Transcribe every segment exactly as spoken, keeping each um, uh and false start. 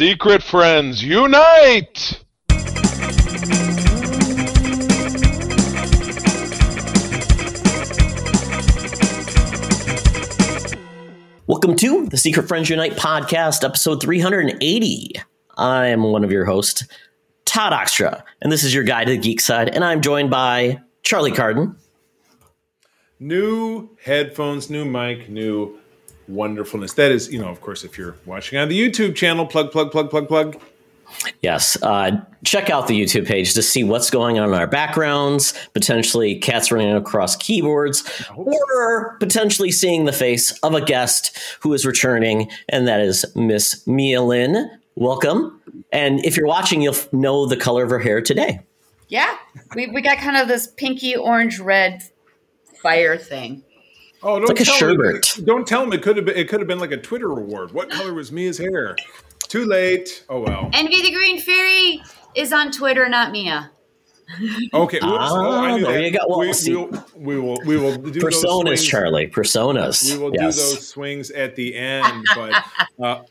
Secret Friends Unite! Welcome to the Secret Friends Unite podcast, episode three eighty. I am one of your hosts, Todd Oxtra, and this is your guide to the geek side, and I'm joined by Charlie Carden. New headphones, new mic, new wonderfulness. That is, you know, of course, if you're watching on the YouTube channel, plug, plug, plug, plug, plug. Yes. Uh, check out the YouTube page to see what's going on in our backgrounds, potentially cats running across keyboards, or potentially seeing the face of a guest who is returning, and that is Miss Mia Lynn. Welcome. And if you're watching, you'll know the color of her hair today. Yeah. We we got kind of this pinky, orange, red fire thing. Oh, don't, like tell me, don't tell him it could have been, it could have been like a Twitter award. What color was Mia's hair? Too late. Oh, well. Envy the Green Fairy is on Twitter, not Mia. Okay. Ah, oh, there that. you go. Well, we, see. We'll, we will we will do Personas, those swings. Charlie. Personas. We will yes. do those swings at the end. But uh,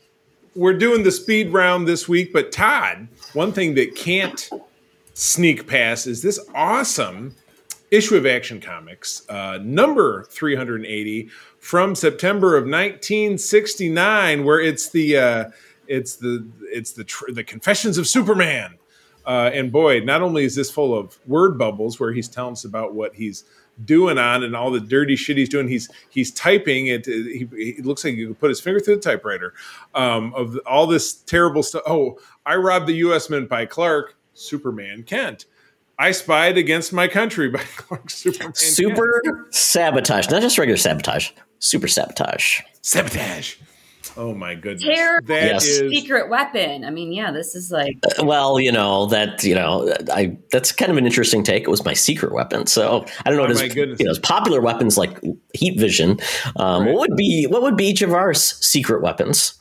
we're doing the speed round this week. But Todd, one thing that can't sneak past is this awesome issue of Action Comics, uh, number three eighty from September of nineteen sixty-nine, where it's the uh, it's the it's the tr- the Confessions of Superman. Uh, and boy, not only is this full of word bubbles where he's telling us about what he's doing on and all the dirty shit he's doing. He's he's typing it. He, he looks like he could put his finger through the typewriter um, of all this terrible stuff. Oh, I robbed the U S Mint by Clark. Superman Kent. I spied against my country by Clark Superman. Super Kent. Sabotage. Not just regular sabotage. Super sabotage. Sabotage. Oh, my goodness. Terrible. That yes. is... secret weapon. I mean, yeah, this is like... Uh, well, you know, that, you know, I that's kind of an interesting take. It was my secret weapon. So I don't know. Oh, what my is, goodness. You know, popular weapons like heat vision. Um, right. What would be what would be each of our secret weapons?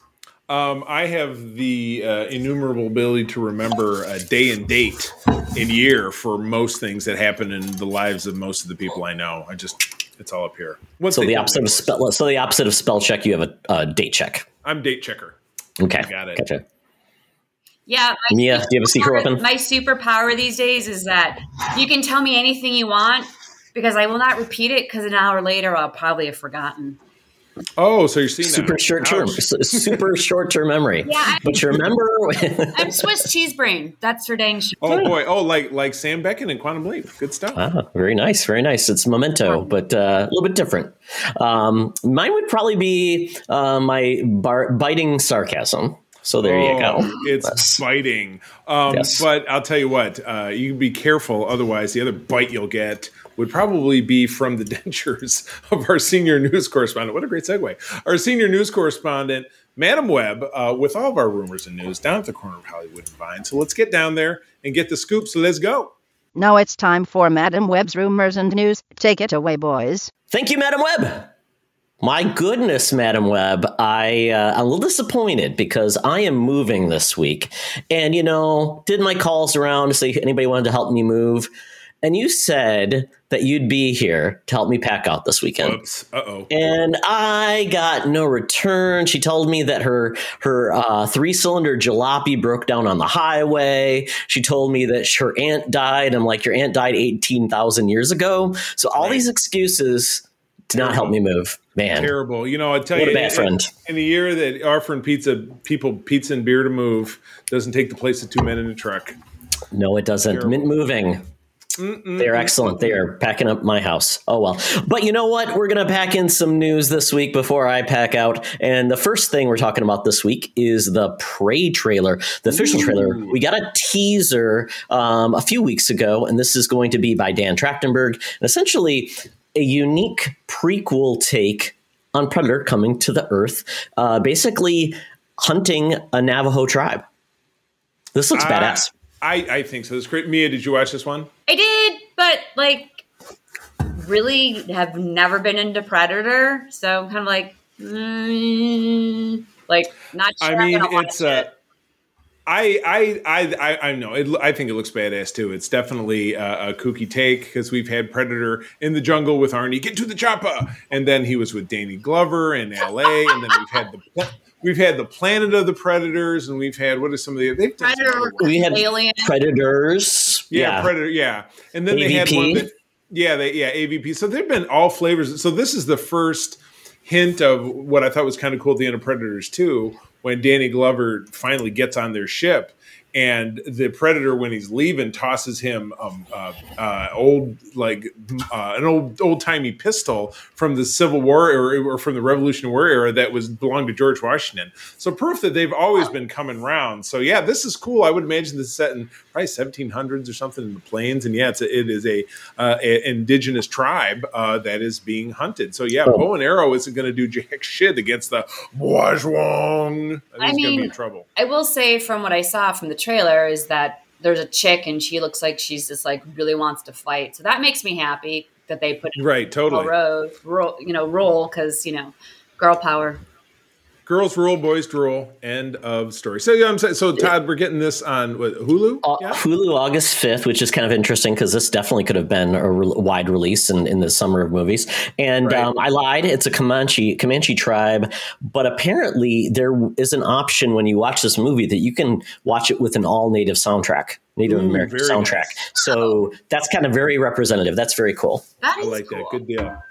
Um, I have the uh, innumerable ability to remember uh, day and date and year for most things that happen in the lives of most of the people I know. I just, it's all up here. Once so the opposite of spell, so the opposite of spell check, you have a, a date check. I'm date checker. Okay, you got it. Gotcha. Yeah, Mia, do you have a secret weapon? My superpower these days is that you can tell me anything you want because I will not repeat it because an hour later I'll probably have forgotten. Oh, so you're seeing super that. short term, super short term memory. Yeah, I, but you remember. I'm Swiss cheese brain. That's for dang sure. Oh boy! Oh, like like Sam Beckett and Quantum Leap. Good stuff. Ah, very nice, very nice. It's Memento, but uh, a little bit different. Um, mine would probably be uh, my bar- biting sarcasm. So there oh, you go. It's yes. biting. Um, yes. But I'll tell you what, uh, you can be careful. Otherwise, the other bite you'll get would probably be from the dentures of our senior news correspondent. What a great segue. Our senior news correspondent, Madam Webb, uh, with all of our rumors and news down at the corner of Hollywood and Vine. So let's get down there and get the scoop. So let's go. Now it's time for Madam Webb's rumors and news. Take it away, boys. Thank you, Madam Webb. My goodness, Madam Webb, I, uh, I'm a little disappointed because I am moving this week. And, you know, did my calls around to see if anybody wanted to help me move. And you said that you'd be here to help me pack out this weekend. Oops. Uh-oh. And I got no return. She told me that her her uh, three-cylinder jalopy broke down on the highway. She told me that her aunt died. I'm like, your aunt died eighteen thousand years ago. So all these excuses did not help me move. Man. Terrible. You know, I tell what you, a bad in, friend. in the year that offering pizza, people pizza and beer to move doesn't take the place of two men in a truck. No, it doesn't. Terrible. Mint moving. Mm-mm. They're excellent. They are packing up my house. Oh, well. But you know what? We're going to pack in some news this week before I pack out. And the first thing we're talking about this week is the Prey trailer, the official Ooh. trailer. We got a teaser um, a few weeks ago, and this is going to be by Dan Trachtenberg. And essentially, a unique prequel take on Predator coming to the Earth, uh, basically hunting a Navajo tribe. This looks uh, badass. I, I think so. This is great. Mia, did you watch this one? I did, but like really have never been into Predator. So I'm kind of like, mm, like not sure I mean, I'm gonna watch it's, it. Uh, I I I I know. It, I think it looks badass too. It's definitely a, a kooky take because we've had Predator in the jungle with Arnie, get to the chopper, and then he was with Danny Glover in L A, and then we've had the we've had the Planet of the Predators, and we've had what is some of the they've done Predator, we had Alien. Predators, yeah, yeah, Predator, yeah, and then A V P. They had one that, yeah, they, yeah, A V P. So there've been all flavors. So this is the first hint of what I thought was kind of cool at the end of Predators two. When Danny Glover finally gets on their ship and the Predator, when he's leaving, tosses him um, uh, uh, old like uh, an old old timey pistol from the Civil War or, or from the Revolutionary War era that was belonged to George Washington. So proof that they've always been coming round. So yeah, this is cool. I would imagine this is set in probably seventeen hundreds or something in the plains. And yeah, it's a, it is a, uh, a indigenous tribe uh, that is being hunted. So yeah, oh. bow and arrow isn't going to do jack shit against the Wajwong. I, I mean, gonna be in trouble. I will say from what I saw from the trailer is that there's a chick and she looks like she's just like really wants to fight. So that makes me happy that they put in right, totally. Road, roll, you know, roll because, you know, girl power. Girls rule, boys drool. End of story. So yeah, I'm saying. So Todd, we're getting this on what, Hulu. Uh, yeah? Hulu August fifth, which is kind of interesting because this definitely could have been a re- wide release in, in the summer of movies. And right. um, I lied; it's a Comanche Comanche tribe. But apparently, there is an option when you watch this movie that you can watch it with an all-native soundtrack, Native Ooh, American soundtrack. Nice. So that's kind of very representative. That's very cool. That is I like cool. that. Good deal.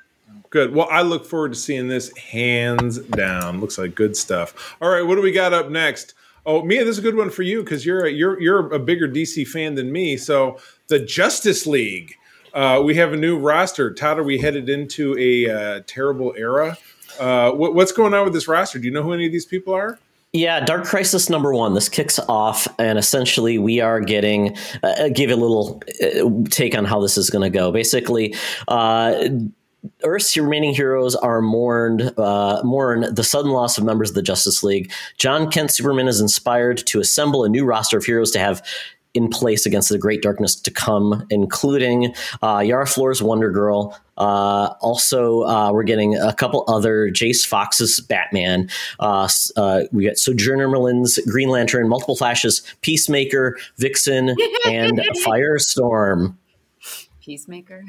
Good. Well, I look forward to seeing this hands down. Looks like good stuff. All right, what do we got up next? Oh, Mia, this is a good one for you because you're a, you're you're a bigger D C fan than me. So the Justice League, uh, we have a new roster. Todd, are we headed into a uh, terrible era? Uh, what, what's going on with this roster? Do you know who any of these people are? Yeah, Dark Crisis number one. This kicks off, and essentially we are getting uh, give a little take on how this is going to go. Basically. Uh, Earth's remaining heroes are mourned, uh, mourn the sudden loss of members of the Justice League. John Kent Superman is inspired to assemble a new roster of heroes to have in place against the great darkness to come, including uh, Yara Flor's Wonder Girl. Uh, also, uh, we're getting a couple other Jace Fox's Batman. Uh, uh, we got Sojourner Merlin's Green Lantern, multiple Flashes, Peacemaker, Vixen, and Firestorm. Peacemaker.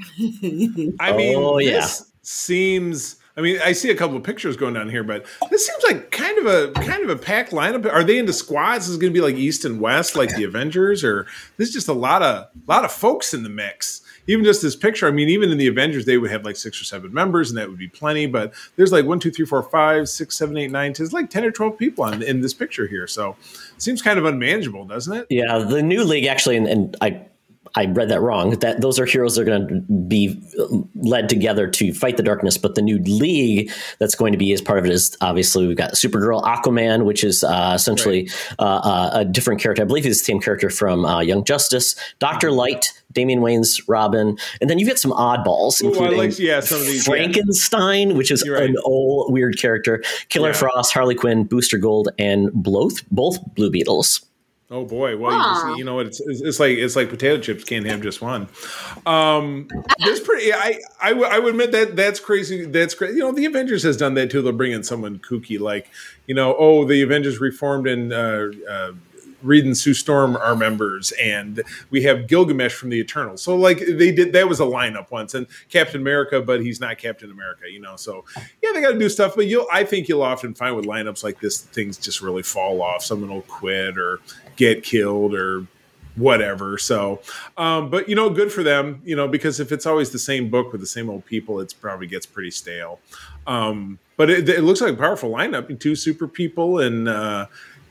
I mean, oh, yeah. This seems. I mean, I see a couple of pictures going down here, but this seems like kind of a kind of a packed lineup. Are they into squads? This is going to be like East and West, like the Avengers, or there's just a lot of lot of folks in the mix. Even just this picture. I mean, even in the Avengers, they would have like six or seven members, and that would be plenty. But there's like one, two, three, four, five, six, seven, eight, nine. There's like ten or twelve people on in this picture here. So it seems kind of unmanageable, doesn't it? Yeah, the new league actually, and, and I. I read that wrong, that those are heroes that are going to be led together to fight the darkness. But the new league that's going to be as part of it is obviously we've got Supergirl, Aquaman, which is uh, essentially right. uh, a different character. I believe he's the same character from uh, Young Justice, Doctor Light, Damian Wayne's Robin. And then you've got some oddballs, Ooh, including like, yeah, some of these, Frankenstein, yeah. which is right. an old weird character, Killer yeah. Frost, Harley Quinn, Booster Gold, and both, both Blue Beetles. Oh boy! Well, you, just, you know what? It's, it's like it's like potato chips can't have just one. Um, that's pretty. I, I, w- I would admit that that's crazy. That's crazy. You know, the Avengers has done that too. They'll bring in someone kooky, like you know, oh, the Avengers reformed and uh, uh, Reed and Sue Storm are members, and we have Gilgamesh from the Eternals. So like they did that was a lineup once, and Captain America, but he's not Captain America, you know. So yeah, they got to do stuff, but you'll I think you'll often find with lineups like this, things just really fall off. Someone will quit or get killed or whatever. So, um, but you know, good for them, you know, because if it's always the same book with the same old people, it's probably gets pretty stale. Um, but it, it looks like a powerful lineup, two super people. And, uh,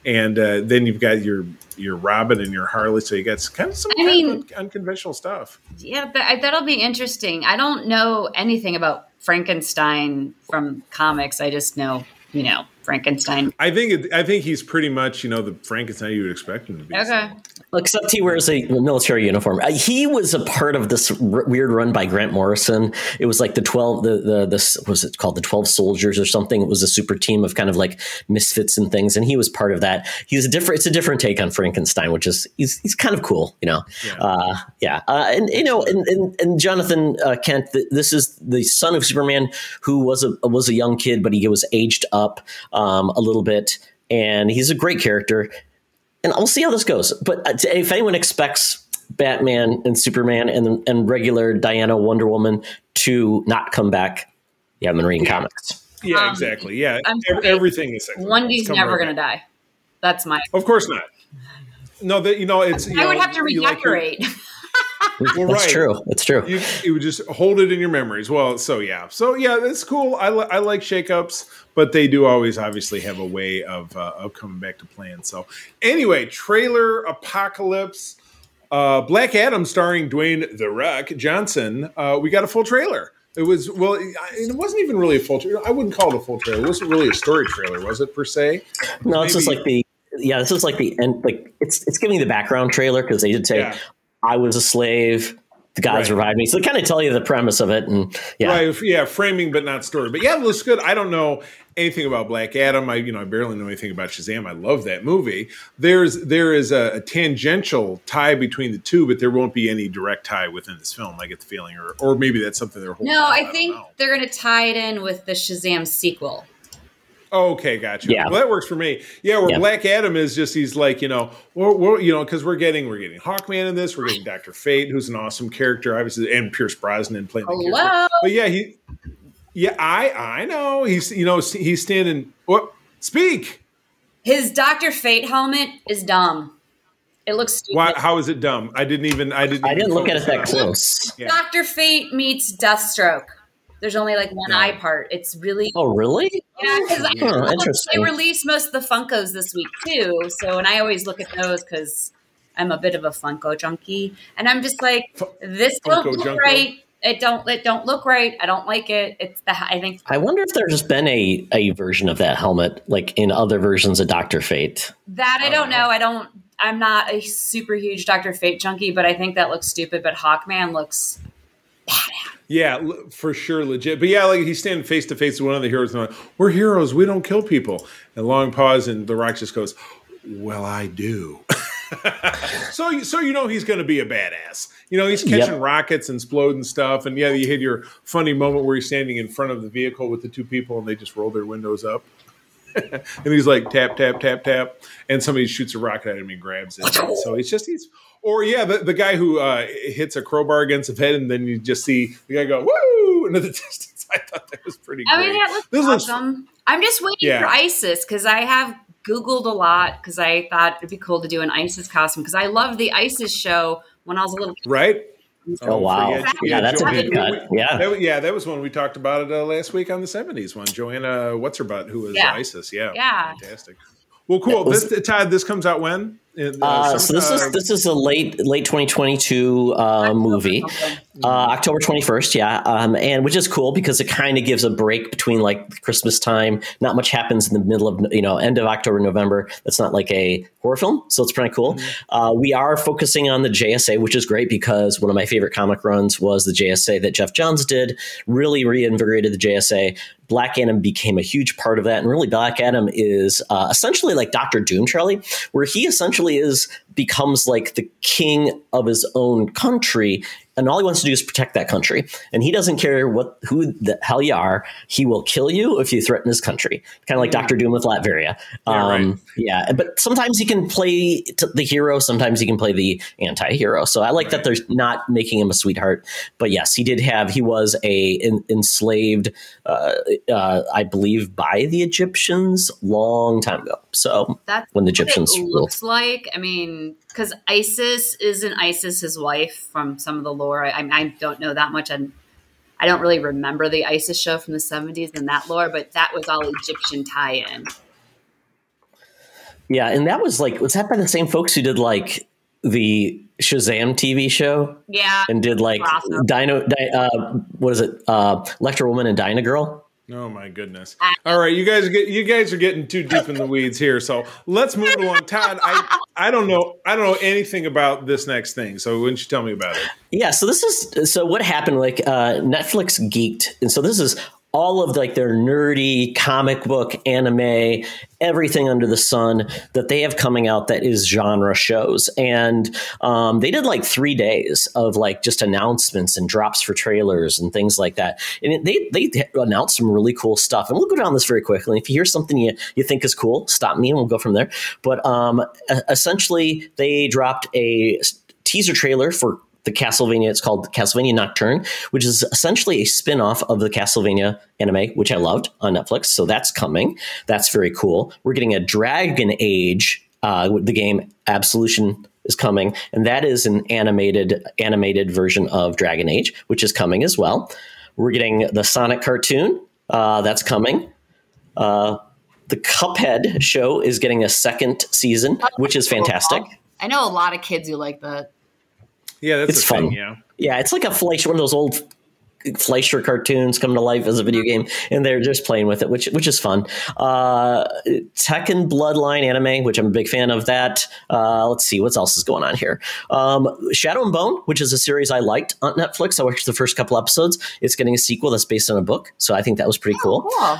and, uh, then you've got your, your Robin and your Harley. So you got kind of some I kind mean, of unconventional stuff. Yeah. That, that'll be interesting. I don't know anything about Frankenstein from comics. I just know, you know, Frankenstein. I think it, I think he's pretty much, you know, the Frankenstein you would expect him to be. Okay. So. Except he wears a military uniform. Uh, he was a part of this r- weird run by Grant Morrison. It was like the twelve, the, the, this was it called the twelve soldiers or something. It was a super team of kind of like misfits and things. And he was part of that. He's a different, it's a different take on Frankenstein, which is, he's, he's kind of cool, you know? Yeah. Uh, yeah. Uh, and, you know, and, and, and Jonathan uh, Kent, th- this is the son of Superman who was a, was a young kid, but he was aged up. Um, a little bit, and he's a great character. and we'll see how this goes. But if anyone expects Batman and Superman and and regular Diana, Wonder Woman to not come back, you haven't been reading comics. Yeah, um, exactly. Yeah, sorry, everything is Wendy's never right going to die. That's my. Of course not. No, that you know it's. You I know, would have to redecorate. You like well, that's right. true. That's true. You, you would just hold it in your memories. Well, so yeah, so yeah, that's cool. I li- I like shakeups, but they do always obviously have a way of uh, of coming back to plan. So anyway, trailer apocalypse. Uh, Black Adam starring Dwayne The Rock Johnson. Uh, we got a full trailer. It was, well, it wasn't even really a full trailer. I wouldn't call it a full trailer. It wasn't really a story trailer, was it, per se? No, it's just like the, yeah, this is like the end. Like it's it's giving the background trailer because they did say, yeah. I was a slave. The gods right. revived me. So they kind of tell you the premise of it. And yeah, right. yeah, framing, but not story. But yeah, it looks good. I don't know anything about Black Adam. I, you know, I barely know anything about Shazam. I love that movie. There's, there is a, a tangential tie between the two, but there won't be any direct tie within this film. I get the feeling, or, or maybe that's something they're holding. No, on. I, I think they're going to tie it in with the Shazam sequel. Okay, gotcha. Yeah. Well, that works for me. Yeah, where yeah. Black Adam is just, he's like, you know, we're, we're, you know, because we're getting we're getting Hawkman in this, we're getting Doctor Fate, who's an awesome character, obviously, and Pierce Brosnan playing Hello. the character. But yeah, he, yeah, I, I know he's, you know, he's standing. Oh, speak. His Doctor Fate helmet is dumb. It looks stupid. Why, how is it dumb? I didn't even. I didn't. I didn't look at it that close. Yeah. Doctor Fate meets Deathstroke. There's only like one no. eye part. It's really oh really yeah because I oh, they released most of the Funkos this week too. So and I always look at those because I'm a bit of a Funko junkie, and I'm just like this Funko don't look junko. right. It don't it don't look right. I don't like it. It's the I think I wonder if there's just been a a version of that helmet like in other versions of Doctor Fate. That I don't uh, know. I don't. I'm not a super huge Doctor Fate junkie, but I think that looks stupid. But Hawkman looks badass. Yeah, for sure, legit. But yeah, like he's standing face to face with one of the heroes, and like, we're heroes. We don't kill people. And long pause, and The Rock just goes, "Well, I do." so, so you know he's going to be a badass. You know he's catching yep. rockets and exploding stuff. And yeah, you had your funny moment where he's standing in front of the vehicle with the two people, and they just roll their windows up. And he's like tap tap tap tap, and somebody shoots a rocket at him and grabs it. So it's just he's. Or, yeah, the, the guy who uh, hits a crowbar against his head, and then you just see the guy go, woo, into the distance. I thought that was pretty I great. I mean, that looks this awesome. Looks, I'm just waiting yeah. for ISIS, because I have Googled a lot, because I thought it'd be cool to do an ISIS costume, because I loved the ISIS show when I was a little kid. Right? Oh, oh wow. Yeah, yeah, that's Joanna, a good cut. Yeah. That, yeah, that was one we talked about it uh, last week on the seventies one. Joanna What's-Her-Butt, who was yeah. ISIS. Yeah. Yeah. Fantastic. Well, cool. Was, this, Todd, this comes out when? In, uh, uh, so this is this is a late late twenty twenty-two uh, movie, uh, October twenty-first, yeah, um, and which is cool because it kind of gives a break between like Christmas time. Not much happens in the middle of you know end of October, November. That's not like a horror film, so it's pretty cool. Mm-hmm. Uh, we are focusing on the J S A, which is great because one of my favorite comic runs was the J S A that Jeff Johns did. Really reinvigorated the J S A. Black Adam became a huge part of that, and really Black Adam is uh, essentially like Doctor Doom, Charlie, where he essentially is becomes like the king of his own country, and all he wants to do is protect that country, and he doesn't care what who the hell you are. He will kill you if you threaten his country, kind of like yeah. Doctor Doom with Latveria. yeah, um right. Yeah but sometimes he can play t- the hero, sometimes he can play the anti-hero, so I like right. that they're not making him a sweetheart. But yes, he did have he was a in, enslaved uh, uh I believe by the Egyptians long time ago, so that's when the Egyptians what it looks ruled. like I mean because Isis isn't Isis his wife from some of the lore? I, I don't know that much. I'm, I don't really remember the Isis show from the seventies and that lore, but that was all Egyptian tie-in. Yeah, and that was like, was that by the same folks who did like the Shazam T V show? Yeah. And did like awesome. Dino, di, uh, what is it? Uh, Electra Woman and Dinah Girl? Oh my goodness! All right, you guys get you guys are getting too deep in the weeds here, so let's move along. Todd, I, I don't know I don't know anything about this next thing, so why don't you tell me about it? Yeah, so this is so what happened? Like uh, Netflix geeked, and so this is all of like their nerdy comic book, anime, everything under the sun that they have coming out that is genre shows. And um, they did like three days of like just announcements and drops for trailers and things like that. And they they announced some really cool stuff. And we'll go down this very quickly. If you hear something you, you think is cool, stop me and we'll go from there. But um, essentially, they dropped a teaser trailer for the Castlevania, it's called Castlevania Nocturne, which is essentially a spin-off of the Castlevania anime, which I loved on Netflix. So that's coming. That's very cool. We're getting a Dragon Age, uh, the game Absolution is coming. And that is an animated animated version of Dragon Age, which is coming as well. We're getting the Sonic cartoon. Uh, that's coming. Uh, the Cuphead show is getting a second season, which is fantastic. I know a lot of kids who like that. Yeah, that's it's a fun. Thing, yeah. yeah, it's like a Fleischer, one of those old Fleischer cartoons come to life as a video game, and they're just playing with it, which which is fun. Uh, Tekken Bloodline anime, which I'm a big fan of that. Uh, let's see, what else is going on here? Um, Shadow and Bone, which is a series I liked on Netflix. I watched the first couple episodes. It's getting a sequel that's based on a book, so I think that was pretty oh, cool. cool.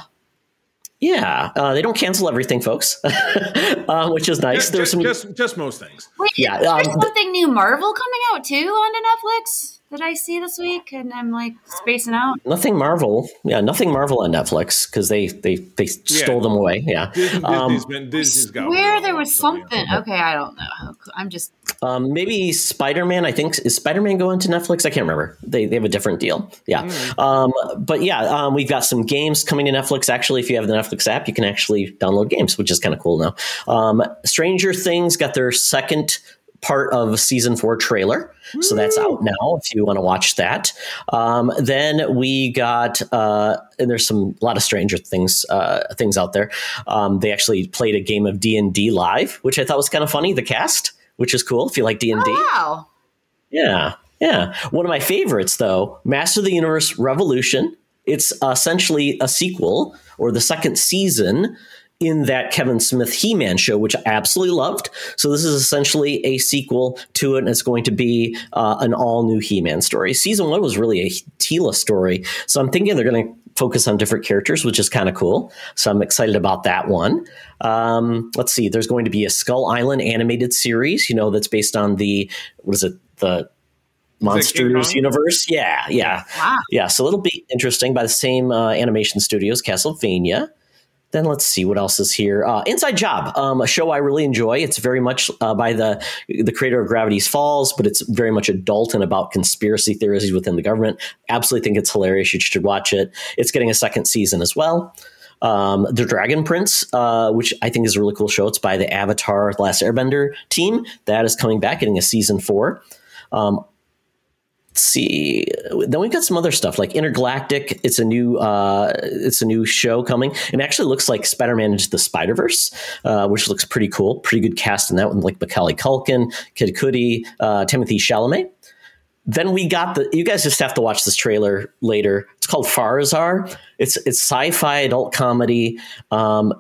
Yeah, uh, they don't cancel everything, folks, uh, which is nice. Just, There's some just, just most things. Wait, yeah, um, there's something new Marvel coming out too on Netflix that I see this week, and I'm like spacing out. Nothing Marvel, yeah, nothing Marvel on Netflix because they they they yeah. stole them away. Yeah, Disney, um, Disney's been, Disney's got where there was something. Okay, I don't know. I'm just um, maybe Spider-Man. I think is Spider-Man going to Netflix? I can't remember. They they have a different deal. Yeah, mm. um, but yeah, um, we've got some games coming to Netflix. Actually, if you have the Netflix app, you can actually download games, which is kind of cool now. Um, Stranger Things got their second part of season four trailer. Woo! So that's out now if you want to watch that. Um, then we got, uh, and there's some, a lot of Stranger Things, uh, things out there. Um, they actually played a game of D and D live, which I thought was kind of funny. The cast, which is cool. If you like D and D. Oh, wow. Yeah. Yeah. One of my favorites though, Master of the Universe Revolution. It's essentially a sequel or the second season in that Kevin Smith He-Man show, which I absolutely loved. So this is essentially a sequel to it, and it's going to be uh, an all-new He-Man story. Season one was really a Tila story, so I'm thinking they're going to focus on different characters, which is kind of cool. So I'm excited about that one. Um, let's see. There's going to be a Skull Island animated series, you know, that's based on the, what is it, the Monsters universe. Yeah, yeah. Wow. Yeah, so it'll be interesting by the same uh, animation studios, Castlevania. Then let's see what else is here. Uh, Inside Job, um, a show I really enjoy. It's very much uh, by the the creator of Gravity's Falls, but it's very much adult and about conspiracy theories within the government. Absolutely think it's hilarious. You should watch it. It's getting a second season as well. Um, the Dragon Prince, uh, which I think is a really cool show. It's by the Avatar The Last Airbender team. That is coming back, getting a season four. Um, Let's see, then we've got some other stuff like Intergalactic. It's a new, uh, it's a new show coming, and actually looks like Spider-Man Into the Spider-Verse, uh, which looks pretty cool. Pretty good cast in that one, like Macaulay Culkin, Kid Cudi, uh, Timothée Chalamet. Then we got the. You guys just have to watch this trailer later. It's called Farzar. It's it's sci-fi adult comedy. Um,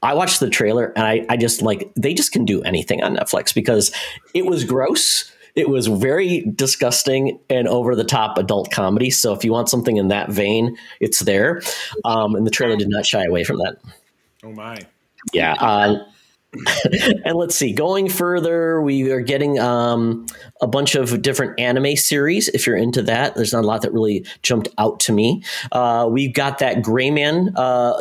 I watched the trailer and I, I just like they just can do anything on Netflix because it was gross. It was very disgusting and over-the-top adult comedy. So if you want something in that vein, it's there. Um, and the trailer did not shy away from that. Oh, my. Yeah. Uh, and let's see. Going further, we are getting um, a bunch of different anime series. If you're into that, there's not a lot that really jumped out to me. Uh, we've got that Gray Man uh,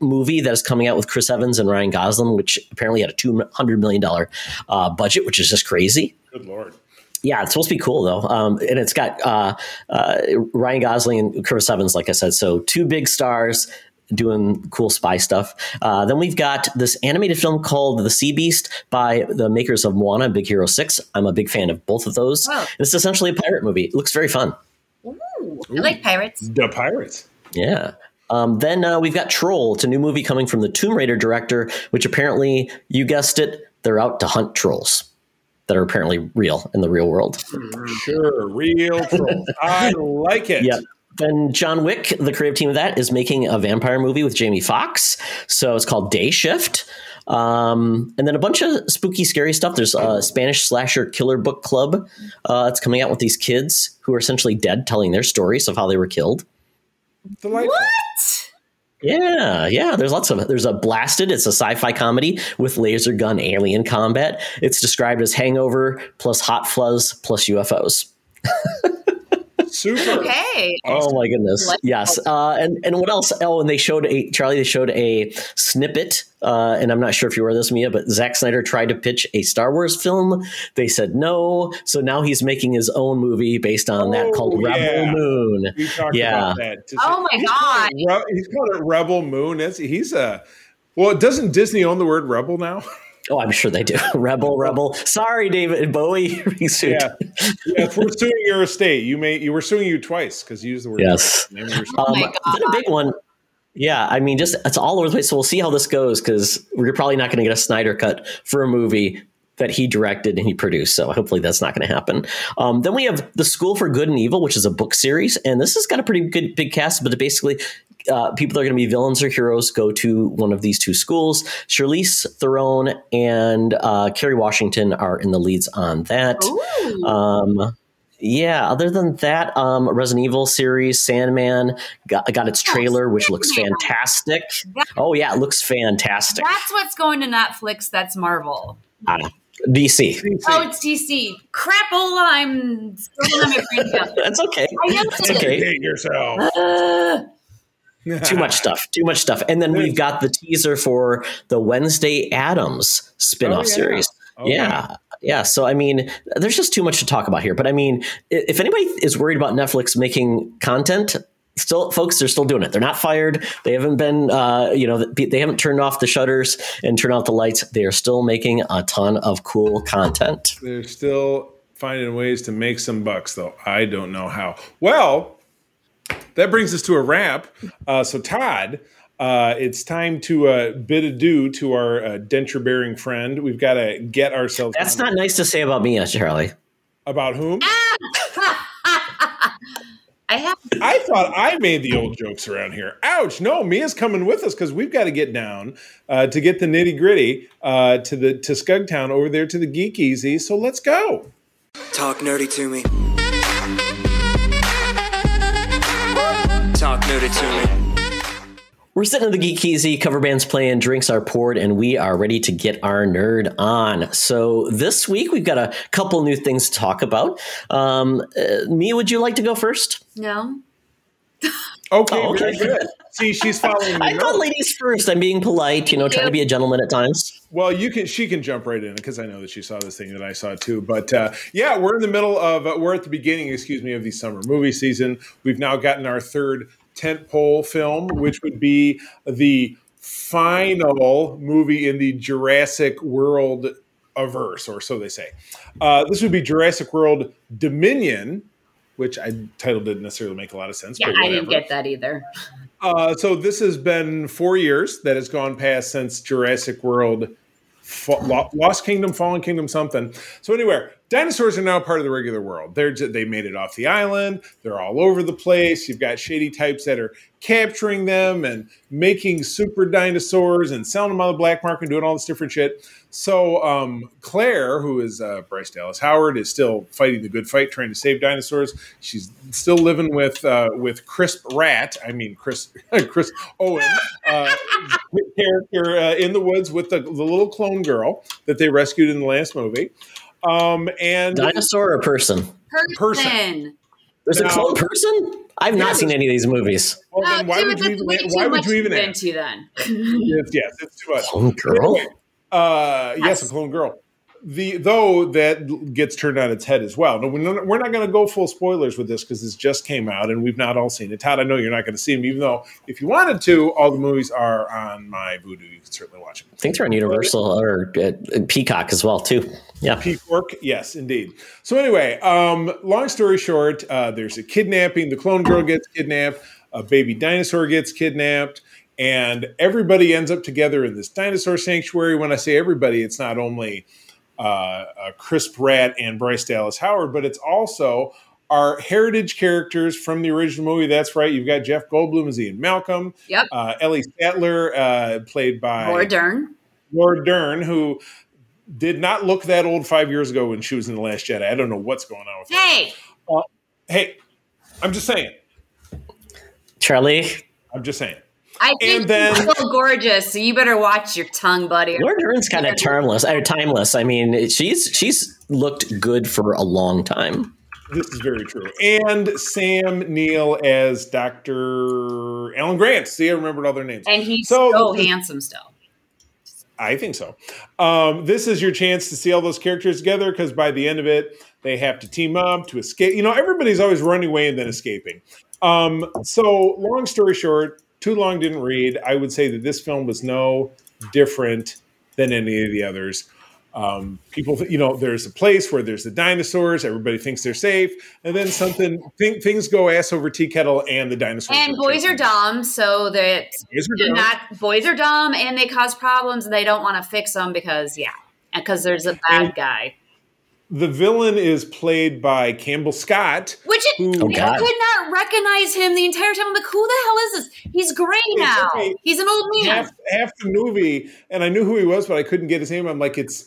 movie that is coming out with Chris Evans and Ryan Gosling, which apparently had a two hundred million dollars uh, budget, which is just crazy. Good Lord. Yeah, it's supposed to be cool, though. Um, and it's got uh, uh, Ryan Gosling and Chris Evans, like I said. So two big stars doing cool spy stuff. Uh, then we've got this animated film called The Sea Beast by the makers of Moana and Big Hero six. I'm a big fan of both of those. Wow. It's essentially a pirate movie. It looks very fun. Ooh, I Ooh. like pirates. The pirates. Yeah. Um, then uh, we've got Troll. It's a new movie coming from the Tomb Raider director, which apparently, you guessed it, they're out to hunt trolls that are apparently real in the real world. Sure, real trolls. I like it. Yeah. Then John Wick, the creative team of that, is making a vampire movie with Jamie Foxx. So it's called Day Shift. Um, and then a bunch of spooky, scary stuff. There's a Spanish slasher killer book club. Uh, it's coming out with these kids who are essentially dead telling their stories of how they were killed. Delightful. What? Yeah, yeah. There's lots of there's a Blasted. It's a sci-fi comedy with laser gun alien combat. It's described as Hangover plus hot fuzz plus U F Os. Super. Okay. Oh my goodness. Yes. Uh, and and what else? Oh, and they showed a Charlie. They showed a snippet. Uh, and I'm not sure if you were this, Mia, but Zack Snyder tried to pitch a Star Wars film. They said no. So now he's making his own movie based on oh, that called yeah. Rebel Moon. We talked yeah. about that. Just oh my God. Called Re- he's called it Rebel Moon. That's, he's a well. Doesn't Disney own the word rebel now? Oh, I'm sure they do. Rebel, rebel. Sorry, David Bowie. yeah. yeah, if we're suing your estate, you may. You were suing you twice because you used the word. Yes. Um, then a big one. Yeah, I mean, just it's all over the place. So we'll see how this goes because we're probably not going to get a Snyder cut for a movie that he directed and he produced. So hopefully that's not going to happen. Um, then we have The School for Good and Evil, which is a book series, and this has got a pretty good big cast, but it basically. Uh, people that are going to be villains or heroes go to one of these two schools. Charlize Theron and uh, Kerry Washington are in the leads on that. Um, yeah, other than that, um, Resident Evil series, Sandman, got, got its trailer, oh, which looks fantastic. That's, oh, yeah, it looks fantastic. That's what's going to Netflix. That's Marvel. Uh, D C. Oh, it's D C. Crapple, I'm still in my brain now. That's okay. That's okay. You hate yourself. Uh, Too much stuff. Too much stuff. And then we've got the teaser for the Wednesday Addams spinoff oh, yeah. series. Okay. Yeah. Yeah. So, I mean, there's just too much to talk about here. But, I mean, if anybody is worried about Netflix making content, still, folks, they're still doing it. They're not fired. They haven't been, uh, you know, they haven't turned off the shutters and turned off the lights. They are still making a ton of cool content. They're still finding ways to make some bucks, though. I don't know how. Well... That brings us to a wrap. Uh, so, Todd, uh, it's time to uh, bid adieu to our uh, denture-bearing friend. We've got to get ourselves... That's not nice to say about me, Charlie. About whom? I have. I thought I made the old jokes around here. Ouch! No, Mia's coming with us because we've got to get down uh, to get the nitty-gritty uh, to the to Skugtown over there to the Geek Easy. So let's go. Talk nerdy to me. Talk nerdy to me. We're sitting at the Geek Easy, cover band's playing, drinks are poured, and we are ready to get our nerd on. So this week, we've got a couple new things to talk about. Um, uh, Mia, would you like to go first? No. Okay, oh, okay. Really good. See, she's following me. I thought ladies first. I'm being polite, you know, trying to be a gentleman at times. Well, you can. She can jump right in because I know that she saw this thing that I saw too. But uh, yeah, we're in the middle of uh, we're at the beginning, excuse me, of the summer movie season. We've now gotten our third tentpole film, which would be the final movie in the Jurassic World averse, or so they say. Uh, this would be Jurassic World Dominion, which I title didn't necessarily make a lot of sense. Yeah, but I didn't get that either. Uh, so this has been four years that has gone past since Jurassic World, Fa- Lost Kingdom, Fallen Kingdom, something. So anyway, dinosaurs are now part of the regular world. They're just, they made it off the island. They're all over the place. You've got shady types that are capturing them and making super dinosaurs and selling them on the black market and doing all this different shit. So um, Claire, who is uh, Bryce Dallas Howard, is still fighting the good fight, trying to save dinosaurs. She's still living with uh, with Crisp Rat. I mean, Chris Chris Owen uh, character uh, in the woods with the, the little clone girl that they rescued in the last movie. Um, and dinosaur or person? Person. person. There's now, a clone person? I've not seen any of these movies. Well, then why, oh, would, you even, why would you even ask? Into, then. yes, yes, it's too much. Clone girl? Anyway, uh, yes, a clone girl. The Though that gets turned on its head as well. Now, we're not going to go full spoilers with this because this just came out and we've not all seen it. Todd, I know you're not going to see them, even though if you wanted to, all the movies are on my Vudu. You can certainly watch them. I think they're on Universal or uh, Peacock as well, too. Yeah. Peacock, yes, indeed. So anyway, um, long story short, uh, there's a kidnapping. The clone girl gets kidnapped. A baby dinosaur gets kidnapped. And everybody ends up together in this dinosaur sanctuary. When I say everybody, it's not only... Uh, uh, Crisp Rat and Bryce Dallas Howard, but it's also our heritage characters from the original movie. That's right. You've got Jeff Goldblum as Ian Malcolm. Yep. Uh, Ellie Sattler, uh, played by Laura Dern. Laura Dern, who did not look that old five years ago when she was in The Last Jedi. I don't know what's going on with hey. her. Hey, uh, hey, I'm just saying, Charlie. I'm just saying. I think it's so gorgeous, so you better watch your tongue, buddy. Laura Dern's kind of timeless. Or timeless. I mean, she's she's looked good for a long time. This is very true. And Sam Neill as Doctor Alan Grant. See, I remembered all their names. And he's so, so handsome still. I think so. Um, this is your chance to see all those characters together, because by the end of it, they have to team up to escape. You know, everybody's always running away and then escaping. Um, so long story short, too long didn't read. I would say that this film was no different than any of the others. Um, people, you know, there's a place where there's the dinosaurs. Everybody thinks they're safe, and then something th- things go ass over tea kettle, and the dinosaurs. And boys are dumb, so that boys are dumb. Not boys are dumb, and they cause problems, and they don't want to fix them because yeah, because there's a bad and guy. The villain is played by Campbell Scott, which it, who, oh I could not recognize him the entire time. I'm like, who the hell is this? He's gray now. Okay. He's an old man. Half, half the movie, and I knew who he was, but I couldn't get his name. I'm like, it's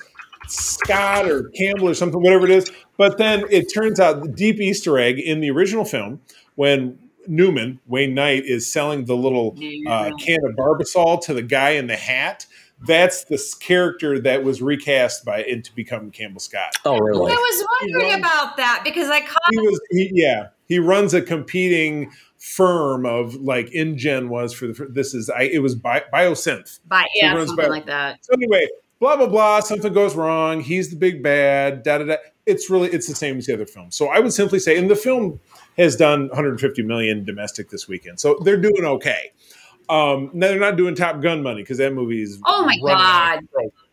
Scott or Campbell or something, whatever it is. But then it turns out the deep Easter egg in the original film when Newman, Wayne Knight, is selling the little uh, can of Barbasol to the guy in the hat. That's the character that was recast by it to become Campbell Scott. Oh, really? I was wondering runs, about that because I caught he was, he, yeah, he runs a competing firm of like InGen was for the, this is, I, it was Bi- Biosynth. Bi- yeah, he runs something Bio- like that. So anyway, blah, blah, blah. Something goes wrong. He's the big bad, da, da, da. It's really, it's the same as the other film. So I would simply say, and the film has done one hundred fifty million domestic this weekend. So they're doing okay. Um, now they're not doing Top Gun money because that movie is oh my god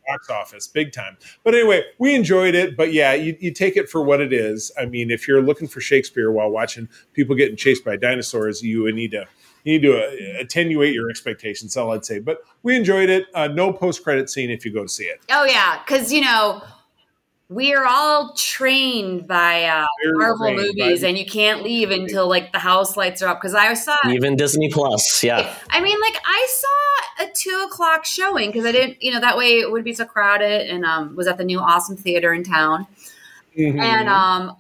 box office big time. But anyway, we enjoyed it. But yeah, you, you take it for what it is. I mean, if you're looking for Shakespeare while watching people getting chased by dinosaurs, you need to you need to uh, attenuate your expectations. All I'd say. But we enjoyed it. Uh, no post credit scene if you go to see it. Oh yeah, because you know we are all trained by uh, Marvel movies, by and you can't leave until like the house lights are up. Because I saw even Disney Plus, yeah. I mean, like I saw a two o'clock showing because I didn't, you know, that way it would be so crowded, and um, was at the new awesome theater in town. Mm-hmm. And um,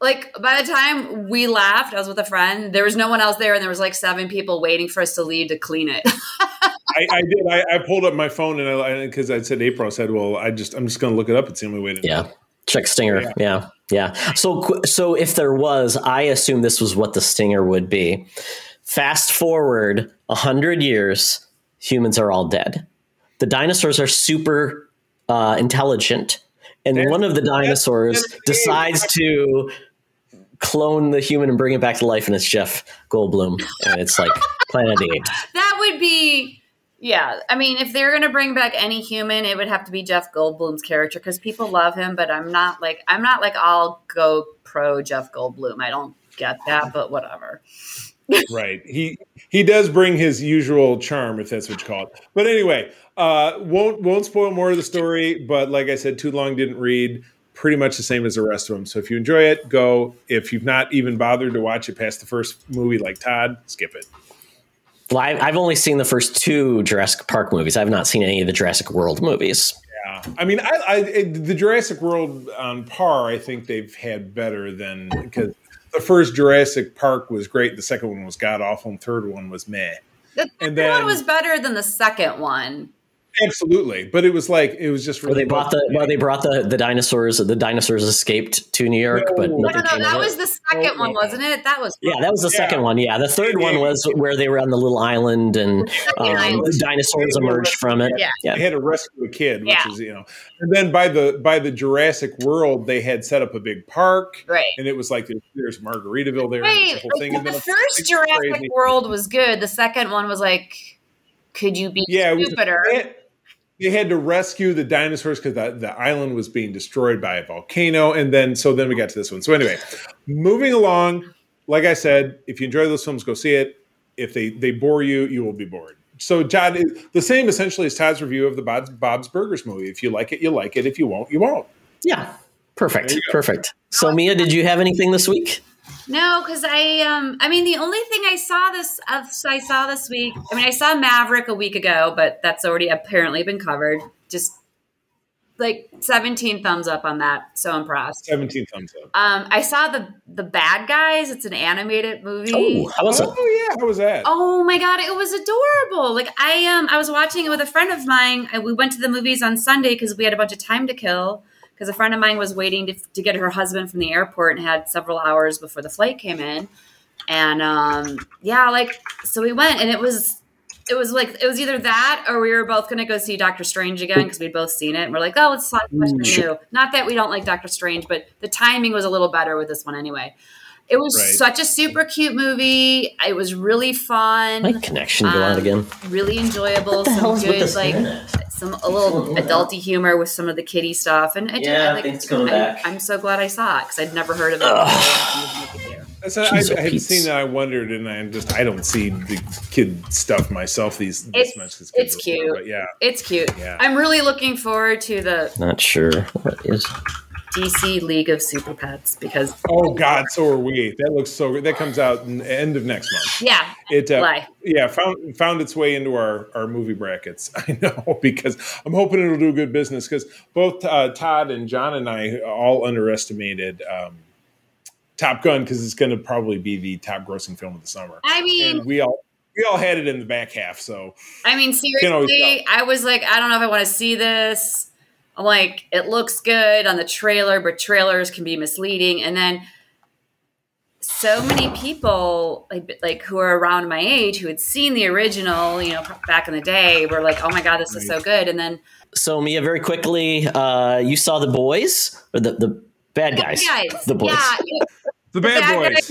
like by the time we left, I was with a friend. There was no one else there, and there was like seven people waiting for us to leave to clean it. I, I did. I, I pulled up my phone and because I, I said April, I said, "Well, I just I'm just going to look it up. It's the only way to yeah." Know. Check Stinger. Yeah. yeah, yeah. So, so if there was, I assume this was what the Stinger would be. Fast forward a hundred years, humans are all dead. The dinosaurs are super uh, intelligent, and that's, one of the dinosaurs decides to clone the human and bring it back to life, and it's Jeff Goldblum, and it's like Planet of the Apes. That would be. Yeah, I mean, if they're going to bring back any human, it would have to be Jeff Goldblum's character because people love him. But I'm not like I'm not like I'll go pro Jeff Goldblum. I don't get that, but whatever. Right. He he does bring his usual charm, if that's what you call it. But anyway, uh, won't won't spoil more of the story. But like I said, too long didn't read. Pretty much the same as the rest of them. So if you enjoy it, go. If you've not even bothered to watch it past the first movie, like Todd, skip it. Well, I've only seen the first two Jurassic Park movies. I've not seen any of the Jurassic World movies. Yeah, I mean, I, I, the Jurassic World on par, I think they've had better than because the first Jurassic Park was great. The second one was god awful, and third one was meh. The third and then, one was better than the second one. Absolutely, but it was like it was just. Really well, they brought the well, they brought the, the dinosaurs. The dinosaurs escaped to New York, no, but no, no, that was the second one, wasn't it? That was yeah, that was the yeah. second one. Yeah, the third yeah. one was where they were on the little island and the um, island. dinosaurs they emerged from it. Yeah. yeah, they had to rescue a kid, which yeah. is you know. And then by the by the Jurassic World, they had set up a big park, right? And it was like there's, there's Margaritaville there. Right. And this whole thing. Well, the, the first Jurassic crazy. World was good. The second one was like, could you be yeah, stupider? They had to rescue the dinosaurs because the, the island was being destroyed by a volcano. And then, so then we got to this one. So anyway, moving along, like I said, if you enjoy those films, go see it. If they, they bore you, you will be bored. So John, the same essentially as Todd's review of the Bob's, Bob's Burgers movie. If you like it, you like it. If you won't, you won't. Yeah. Perfect. Perfect. So Mia, did you have anything this week? No, because I, um, I mean, the only thing I saw this, uh, I saw this week. I mean, I saw Maverick a week ago, but that's already apparently been covered. Just like seventeen thumbs up on that. So impressed. seventeen thumbs up. Um, I saw the the Bad Guys. It's an animated movie. Oh, how was oh, it? yeah, how was that? Oh my god, it was adorable. Like I um I was watching it with a friend of mine. I, we went to the movies on Sunday because we had a bunch of time to kill. Because a friend of mine was waiting to, to get her husband from the airport and had several hours before the flight came in. And um, yeah, like so we went, and it was it was like it was either that or we were both going to go see Doctor Strange again because we'd both seen it. And we're like, oh, let's talk about something new. Not that we don't like Doctor Strange, but the timing was a little better with this one anyway. It was right. such a super cute movie. It was really fun. My connection um, go out again. Really enjoyable. Some good, like, some a little adulty humor with some of the kiddie stuff. And I did. Yeah, I, like, I think it's going I, back. I'm so glad I saw it because I'd never heard of it. So I, I had seen that. I wondered, and I just I don't see the kid stuff myself these it's, this much. Kids it's cute. Fun, but yeah, it's cute. Yeah. I'm really looking forward to the. Not sure what is. D C League of Super Pets because oh god, so are we. That looks so good. That comes out in the end of next month. Yeah, it uh, yeah found found its way into our, our movie brackets. I know because I'm hoping it'll do good business because both uh, Todd and John and I all underestimated um, Top Gun because it's going to probably be the top grossing film of the summer. I mean, and we all. We all had it in the back half, so I mean, seriously, I was like, I don't know if I want to see this. I'm like, it looks good on the trailer, but trailers can be misleading. And then so many people like, like who are around my age who had seen the original, you know, back in the day were like, oh my God, this is so good. And then. So Mia, very quickly, uh, you saw The Boys or the, the Bad Guys, bad guys. The Boys, yeah. the, the Bad, bad Boys. Guys.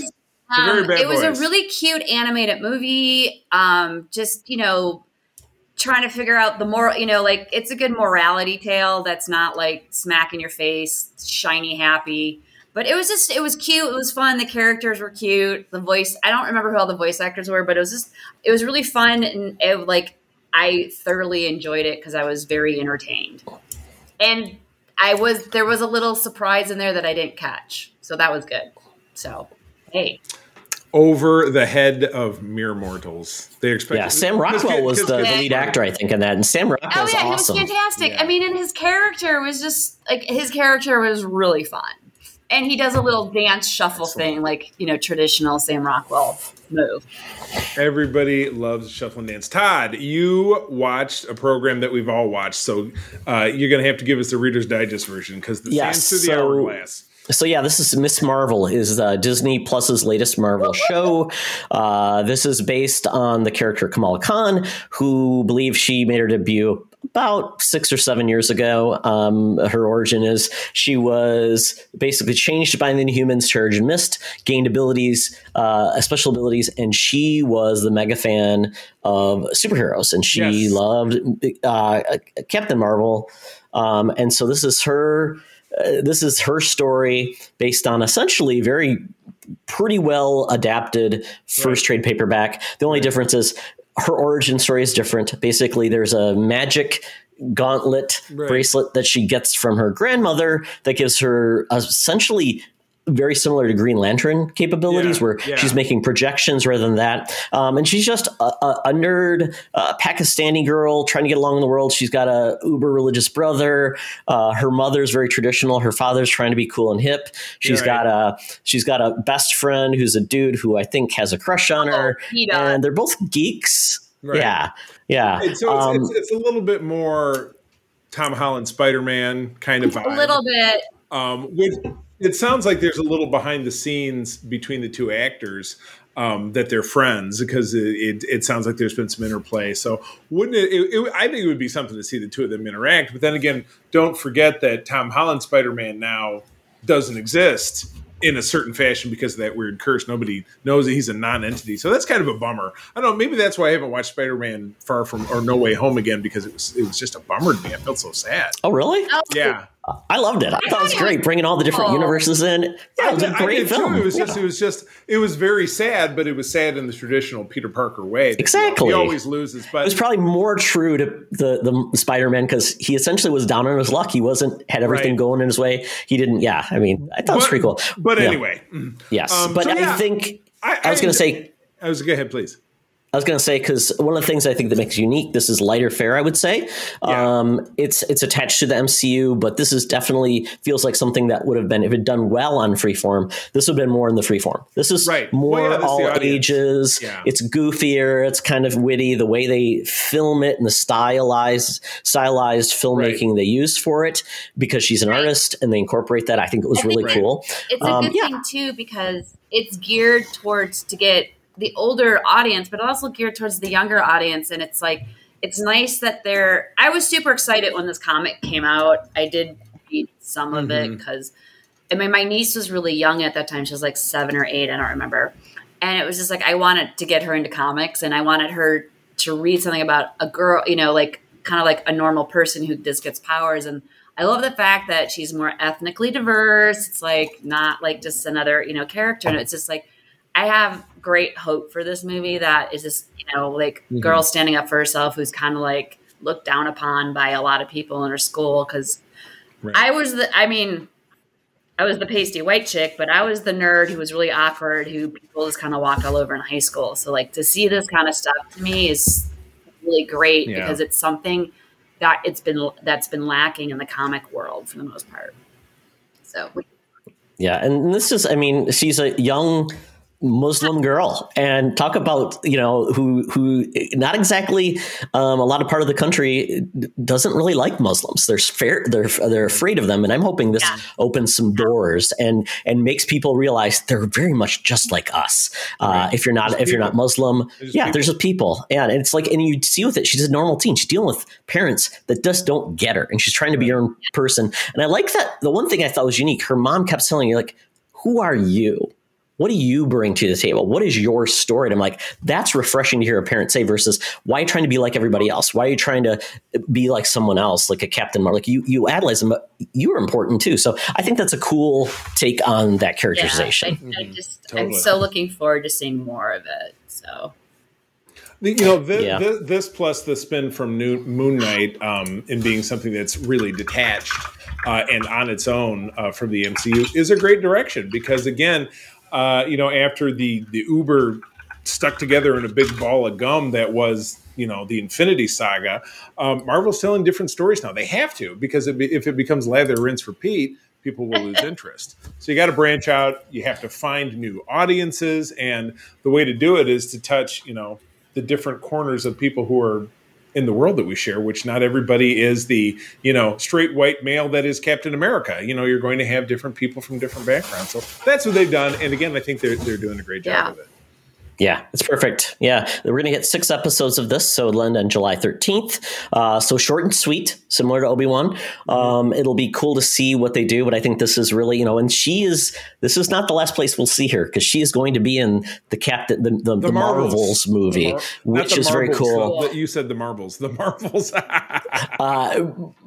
Um, the very bad it was boys. A really cute animated movie. Um, just, you know, trying to figure out the moral, you know, like it's a good morality tale that's not like smack in your face, shiny, happy. But it was just, it was cute. It was fun. The characters were cute. The voice, I don't remember who all the voice actors were, but it was just, it was really fun. And it, like, I thoroughly enjoyed it because I was very entertained. And I was, there was a little surprise in there that I didn't catch. So that was good. So, hey. Over the head of mere mortals. They expect. Yeah, Sam Rockwell was the, the lead actor, I think, in that. And Sam Rockwell oh, yeah, was awesome. He was fantastic. Yeah. I mean, and his character was just like his character was really fun. And he does a little dance shuffle Excellent. thing, like, you know, traditional Sam Rockwell move. Everybody loves shuffling dance. Todd, you watched a program that we've all watched, so uh, you're going to have to give us the Reader's Digest version because the yes, sands through the so- hourglass. So yeah, this is Miz Marvel is uh, Disney Plus's latest Marvel show. Uh, this is based on the character Kamala Khan, who believes she made her debut about six or seven years ago. Um, her origin is she was basically changed by the Inhumans, Charge and Mist, gained abilities, uh, special abilities, and she was the mega fan of superheroes, and she yes. loved uh, Captain Marvel. Um, and so this is her. Uh, this is her story based on essentially very pretty well adapted first right. trade paperback. The only difference is her origin story is different. Basically, there's a magic gauntlet right. bracelet that she gets from her grandmother that gives her essentially very similar to Green Lantern capabilities yeah, where yeah. she's making projections rather than that. Um, and she's just a, a, a nerd, a Pakistani girl trying to get along in the world. She's got a uber religious brother. Uh, her mother's very traditional. Her father's trying to be cool and hip. She's right. got a, she's got a best friend who's a dude who I think has a crush on her oh, and they're both geeks. Right. Yeah. Yeah. It's, so um, it's, it's, it's a little bit more Tom Holland, Spider-Man kind of vibe. A little bit. Um, with, It sounds like there's a little behind the scenes between the two actors um, that they're friends because it, it, it sounds like there's been some interplay. So wouldn't it, it, it? I think it would be something to see the two of them interact. But then again, don't forget that Tom Holland Spider-Man now doesn't exist in a certain fashion because of that weird curse. Nobody knows that he's a non-entity. So that's kind of a bummer. I don't know. Maybe that's why I haven't watched Spider-Man Far From or No Way Home again because it was it was just a bummer to me. I felt so sad. Oh, really? Yeah. I loved it. I thought it was great, bringing all the different universes in. Yeah, yeah, it was a great film. It was yeah. just, it was just, it was very sad, but it was sad in the traditional Peter Parker way. Exactly, he always loses. But it was probably more true to the the Spider-Man because he essentially was down on his luck. He wasn't had everything right. going in his way. He didn't. Yeah, I mean, I thought but, it was pretty cool. But yeah. anyway, yes. Um, but so I yeah, think I, I, I was going to say. I was go ahead, please. I was going to say, because one of the things I think that makes it unique, this is lighter fare, I would say. Yeah. Um, it's it's attached to the M C U, but this is definitely feels like something that would have been, if it done well on Freeform, this would have been more in the Freeform. This is right. more well, yeah, all ages. Yeah. It's goofier. It's kind of witty. The way they film it and the stylized stylized filmmaking right. they use for it, because she's an right. artist and they incorporate that. I think it was I really right. cool. It's um, a good yeah. thing, too, because it's geared towards to get the older audience, but also geared towards the younger audience. And it's like, it's nice that they're, I was super excited when this comic came out. I did read some mm-hmm. of it because, I mean, my niece was really young at that time. She was like seven or eight. I don't remember. And it was just like, I wanted to get her into comics and I wanted her to read something about a girl, you know, like kind of like a normal person who just gets powers. And I love the fact that she's more ethnically diverse. It's like not like just another, you know, character. And it's just like, I have great hope for this movie that is this, you know, like mm-hmm. girl standing up for herself who's kind of like looked down upon by a lot of people in her school. Because right. I was the, I mean, I was the pasty white chick, but I was the nerd who was really awkward, who people just kind of walk all over in high school. So like to see this kind of stuff to me is really great yeah. because it's something that it's been, that's been lacking in the comic world for the most part. So. Yeah. And this is, I mean, she's a young Muslim girl, and talk about, you know, who who not exactly um, a lot of part of the country doesn't really like Muslims. They're fair, they're they're afraid of them, and I'm hoping this yeah. opens some doors and and makes people realize they're very much just like us. Uh, right. If you're not there's if people. you're not Muslim, there's yeah, people. there's just people, yeah, and it's like, and you see with it, she's a normal teen. She's dealing with parents that just don't get her, and she's trying to be her own person. And I like that. The one thing I thought was unique, her mom kept telling her, like, "Who are you? What do you bring to the table? What is your story?" And I'm like, that's refreshing to hear a parent say versus, why are you trying to be like everybody else? Why are you trying to be like someone else, like a Captain Marvel? Like you, you idolize them, but you're important too. So I think that's a cool take on that characterization. Yeah, I, I just, totally. I'm so looking forward to seeing more of it. So, you know, this, yeah. this, this plus the spin from New, Moon Knight um, in being something that's really detached uh, and on its own uh, from the M C U is a great direction because, again, Uh, you know, after the, the Uber stuck together in a big ball of gum that was, you know, the Infinity Saga, um, Marvel's telling different stories now. They have to, because it be, if it becomes lather, rinse, repeat, people will lose interest. So you got to branch out. You have to find new audiences. And the way to do it is to touch, you know, the different corners of people who are in the world that we share, which not everybody is the, you know, straight white male that is Captain America. You know, you're going to have different people from different backgrounds. So that's what they've done. And again, I think they're they're doing a great job yeah. of it. Yeah, it's perfect. Yeah, we're going to get six episodes of this. So it'll end on July thirteenth. Uh, so short and sweet, similar to Obi-Wan. Um, it'll be cool to see what they do. But I think this is really, you know, and she is, this is not the last place we'll see her, because she is going to be in the Captain, the, the, the, the Marvels, Marvels movie, the Mar- which is Marvels, very cool. So you said the Marvels, the Marvels. uh,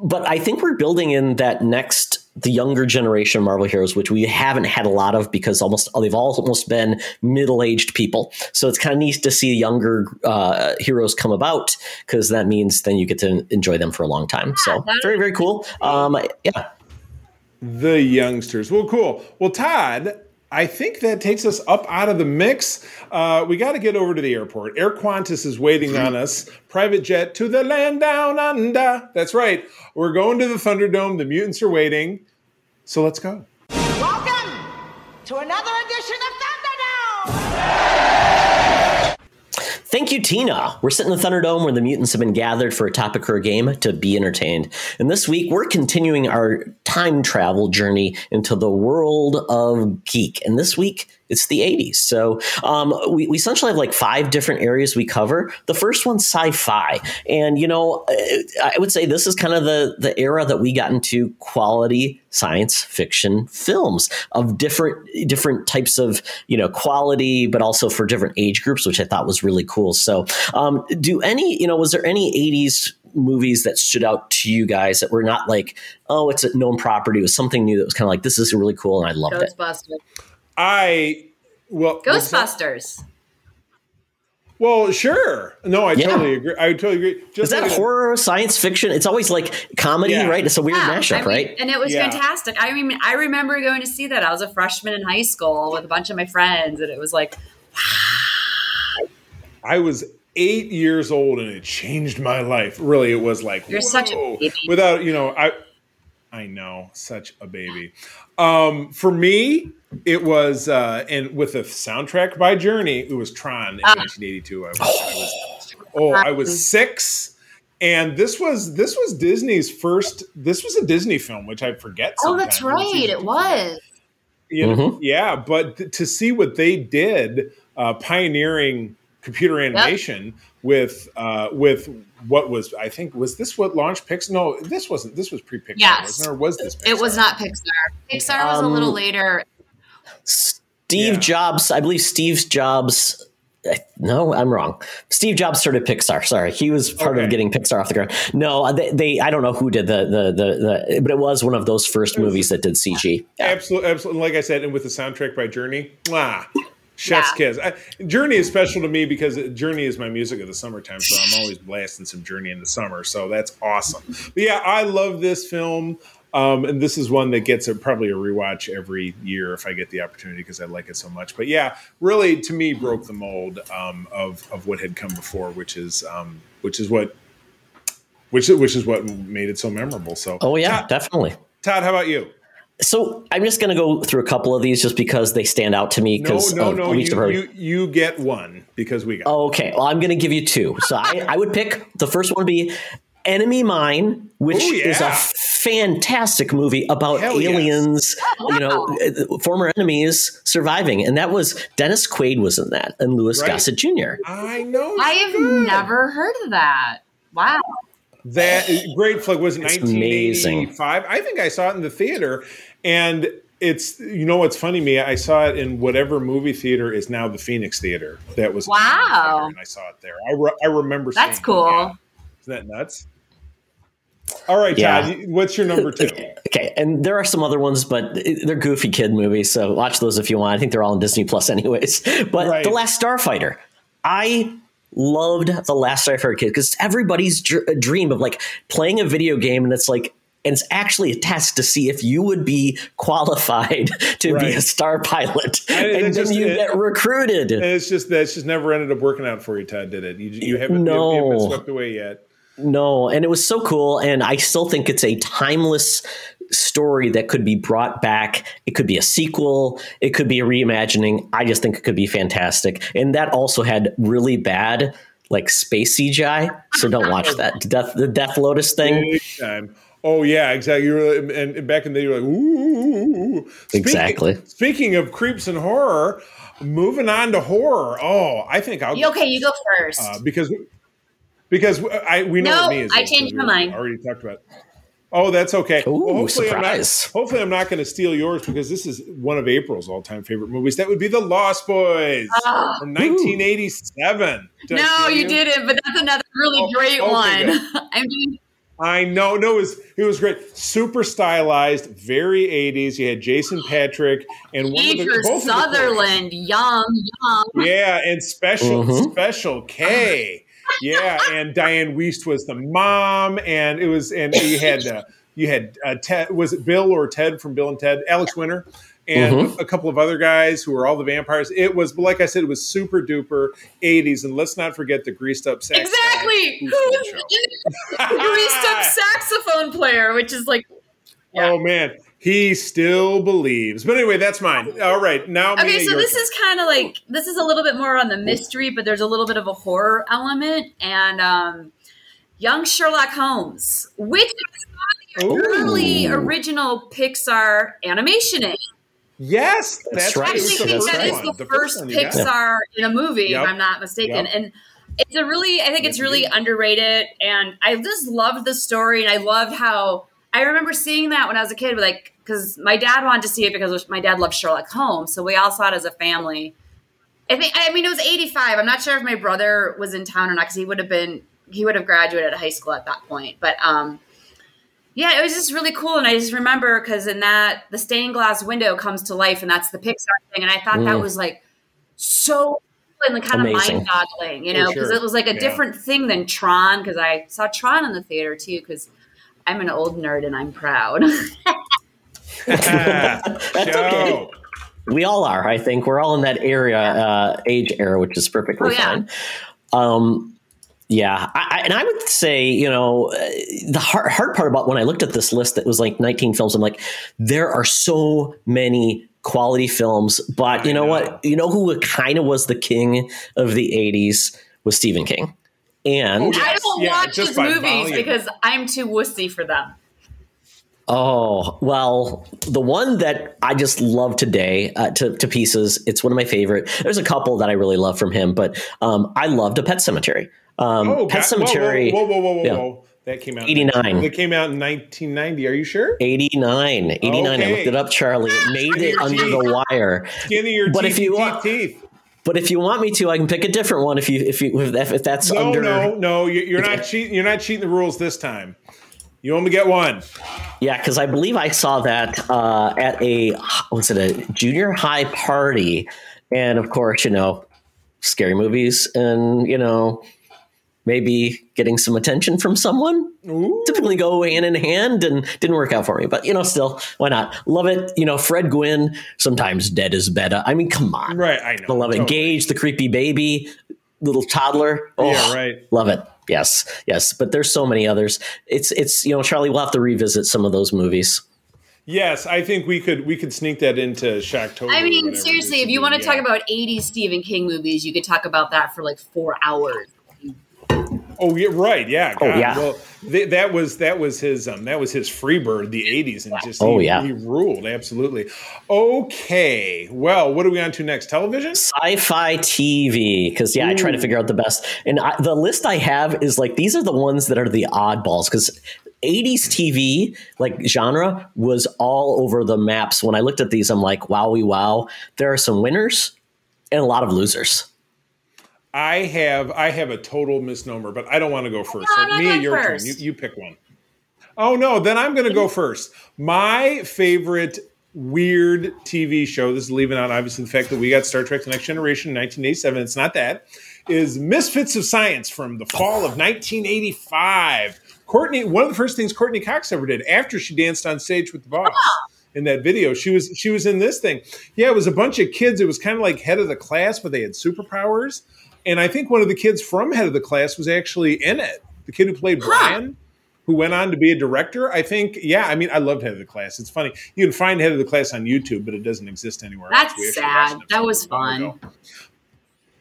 but I think we're building in that next, the younger generation of Marvel heroes, which we haven't had a lot of because almost they've all almost been middle-aged people. So it's kind of neat to see younger uh, heroes come about, because that means then you get to enjoy them for a long time. So very, very cool. Um, yeah. The youngsters. Well, cool. Well, Todd, I think that takes us up out of the mix. Uh, we got to get over to the airport. Air Qantas is waiting on us. Private jet to the land down under. That's right. We're going to the Thunderdome. The mutants are waiting. So let's go. Welcome to another edition of Thunderdome. Thank you, Tina. We're sitting in the Thunderdome where the mutants have been gathered for a topic or a game to be entertained. And this week, we're continuing our time travel journey into the world of geek. And this week, it's the eighties. So um, we, we essentially have like five different areas we cover. The first one's sci-fi. And, you know, I would say this is kind of the, the era that we got into quality science fiction films of different different types of, you know, quality, but also for different age groups, which I thought was really cool. So um, do any, you know, was there any eighties movies that stood out to you guys that were not like, oh, it's a known property? It was something new that was kind of like, this is really cool and I loved it. Ghostbusters. I well Ghostbusters. Well, sure. No, I yeah. totally agree. I totally agree. Just Is that like horror, a, science fiction? It's always like comedy, yeah. right? It's a weird yeah. mashup, I mean, right? And it was yeah. fantastic. I mean, I remember going to see that. I was a freshman in high school with a bunch of my friends, and it was like, wow. I was eight years old and it changed my life. Really, it was like, you're whoa, such a baby. Without, you know, I I know, such a baby. Um, for me, it was, uh, and with the soundtrack by Journey, it was Tron in ah. nineteen eighty-two. I was, oh. I was, oh, I was six. And this was this was Disney's first. This was a Disney film, which I forget. Oh, that's right, it was. You know, mm-hmm. Yeah, but th- to see what they did, uh, pioneering computer animation yep. with uh, with what was I think was this what launched Pixar? No, this wasn't. This was pre-Pixar. Yes, wasn't, or was this? Pixar? It was not Pixar. Pixar um, was a little later. Steve yeah. Jobs, I believe. Steve Jobs. No, I'm wrong. Steve Jobs started Pixar. Sorry, he was part okay. of getting Pixar off the ground. No, they, they I don't know who did the, the the the, but it was one of those first movies that did C G. Yeah. Absolutely, absolutely. Like I said, and with the soundtrack by Journey, ah, chef's yeah. kiss. I, Journey is special to me because Journey is my music of the summertime, so I'm always blasting some Journey in the summer. So that's awesome. But yeah, I love this film. Um, and this is one that gets a, probably a rewatch every year if I get the opportunity because I like it so much. But yeah, really, to me, broke the mold um, of of what had come before, which is um, which is what which which is what made it so memorable. So, oh yeah, Todd, definitely. Todd, how about you? So I'm just going to go through a couple of these just because they stand out to me. Because no, no, um, no, you, you, you get one because we got. Okay, one. Well, I'm going to give you two. So I, I would pick the first one would be Enemy Mine, which Ooh, yeah. is a fantastic movie about Hell aliens, yes. oh, wow. you know, former enemies surviving. And that was Dennis Quaid was in that and Louis right. Gossett Junior I know. I have good. never heard of that. Wow. That great flick was it's nineteen eighty-five. Amazing. I think I saw it in the theater and it's, you know, what's funny, Mia, I saw it in whatever movie theater is now the Phoenix Theater. That was. Wow. And I saw it there. I, re- I remember. That's cool. It, yeah. Isn't that nuts? All right, Todd, yeah. what's your number two? Okay, and there are some other ones, but they're goofy kid movies, so watch those if you want. I think they're all on Disney Plus anyways. But right. The Last Starfighter. I loved The Last Starfighter kid because everybody's dr- dream of like playing a video game, and it's like, and it's actually a test to see if you would be qualified to right. be a star pilot. And, and, and then just, you it, get recruited. And it's just that's just never ended up working out for you, Todd, did it? You, you haven't, no. you haven't been swept away yet. No, and it was so cool, and I still think it's a timeless story that could be brought back. It could be a sequel. It could be a reimagining. I just think it could be fantastic. And that also had really bad, like, space C G I, so don't watch that. Death, the Death Lotus thing. Oh, yeah, exactly. You were, and back in the day, you were like, ooh. ooh, ooh. Speaking, exactly. Speaking of creeps and horror, moving on to horror. Oh, I think I'll... Okay, you go first. Uh, because... Because I we know no, what me is. I changed my mind. Already talked about it. Oh, that's okay. Ooh, well, hopefully surprise. I'm not, hopefully I'm not going to steal yours because this is one of April's all-time favorite movies. That would be The Lost Boys oh. from nineteen eighty-seven. Did no, you, you didn't, but that's another really oh, great oh, one. Okay, I'm doing- I know. No, it was, it was great. Super stylized, very eighties. You had Jason Patrick and one of the, both Sutherland, of the Yum, Yum. Yeah, and Special, mm-hmm. Special K. Yeah, and Diane Wiest was the mom, and it was, and you had uh, you had uh, Ted, was it Bill or Ted from Bill and Ted, Alex Winter, and mm-hmm. a couple of other guys who were all the vampires. It was, like I said, it was super duper eighties, and let's not forget the greased up saxophone. Exactly, who greased up saxophone player, which is like, yeah. Oh man, he still believes. But anyway, that's mine. All right, now. Okay, Mia, so this turn. is kind of like this is a little bit more on the mystery, but there's a little bit of a horror element, and um, Young Sherlock Holmes, which is the early original Pixar animation. In. Yes, that's right. I actually so think that is the, the first, first Pixar in a movie, yep. if I'm not mistaken, yep. and. It's a really, I think it's really underrated, and I just loved the story, and I loved how I remember seeing that when I was a kid, like. Because my dad wanted to see it because my dad loved Sherlock Holmes, so we all saw it as a family. I think I mean it was eighty-five. I'm not sure if my brother was in town or not because he would have been he would have graduated high school at that point. But um, yeah, it was just really cool, and I just remember because in that the stained glass window comes to life, and that's the Pixar thing, and I thought mm. that was like so cool and kind Amazing. of mind-boggling, you know, because sure. it was like a yeah. different thing than Tron. Because I saw Tron in the theater too, because I'm an old nerd and I'm proud. That's okay. We all are, I think. We're all in that area, uh, age era, which is perfectly oh, yeah. fine. Um, yeah. I, I, and I would say, you know, the hard, hard part about when I looked at this list that was like nineteen films, I'm like, there are so many quality films, but you know, know what? You know who kind of was the king of the eighties was Stephen King. And oh, yes. I don't yeah, watch his movies volume. because I'm too wussy for them. Oh, well, the one that I just love today uh, to, to pieces, it's one of my favorite. There's a couple that I really love from him, but um, I loved A Pet Sematary. Um, oh, Pet God. Sematary. Whoa, whoa, whoa, whoa, whoa. Yeah. whoa. That came out eighty-nine. That came out in nineteen ninety. Are you sure? eighty-nine. eighty-nine. Okay. I looked it up, Charlie. It made it under the wire. Skin of your but teeth, if you want, teeth, teeth. But if you want me to, I can pick a different one if you if you if, if that's no, under. No, no, no. You're not cheating. You're not cheating the rules this time. You only get one. Yeah, because I believe I saw that uh, at a what's it a junior high party, and of course, you know, scary movies, and you know, maybe getting some attention from someone. Ooh. Typically go hand in hand, and didn't work out for me. But you know, still, why not? Love it. You know, Fred Gwynn. Sometimes dead is better. I mean, come on, right? I know. The love it. Totally. Gage, the creepy baby, little toddler. Oh, yeah, right. Love it. Yes, yes, but there's so many others. It's it's you know, Charlie, we'll have to revisit some of those movies. Yes, I think we could we could sneak that into Shocktober. I mean, seriously, if you want to yeah. talk about eighties Stephen King movies, you could talk about that for like four hours. Oh, yeah, right, yeah. God. Oh, yeah. Well, th- that was that was his um that was his Freebird, the eighties, and just oh, he, yeah. he ruled absolutely. Okay, well, what are we on to next? Television, sci-fi T V, because yeah, Ooh. I try to figure out the best, and I, the list I have is like these are the ones that are the oddballs because eighties T V like genre was all over the maps. When I looked at these, I'm like, wowie, wow, there are some winners and a lot of losers. I have I have a total misnomer, but I don't want to go first. So no, Mia, your turn. You, you pick one. Oh, no, then I'm going to go first. My favorite weird T V show, this is leaving out, obviously, the fact that we got Star Trek The Next Generation in nineteen eighty-seven. It's not that. Is Misfits of Science from the fall of nineteen eighty-five. Courtney, one of the first things Courtney Cox ever did after she danced on stage with the boss. Oh. In that video, she was she was in this thing. Yeah, it was a bunch of kids. It was kind of like Head of the Class, but they had superpowers. And I think one of the kids from Head of the Class was actually in it. The kid who played Brian, who went on to be a director. I think, yeah, I mean, I loved Head of the Class. It's funny. You can find Head of the Class on YouTube, but it doesn't exist anywhere else. That's sad. That was fun.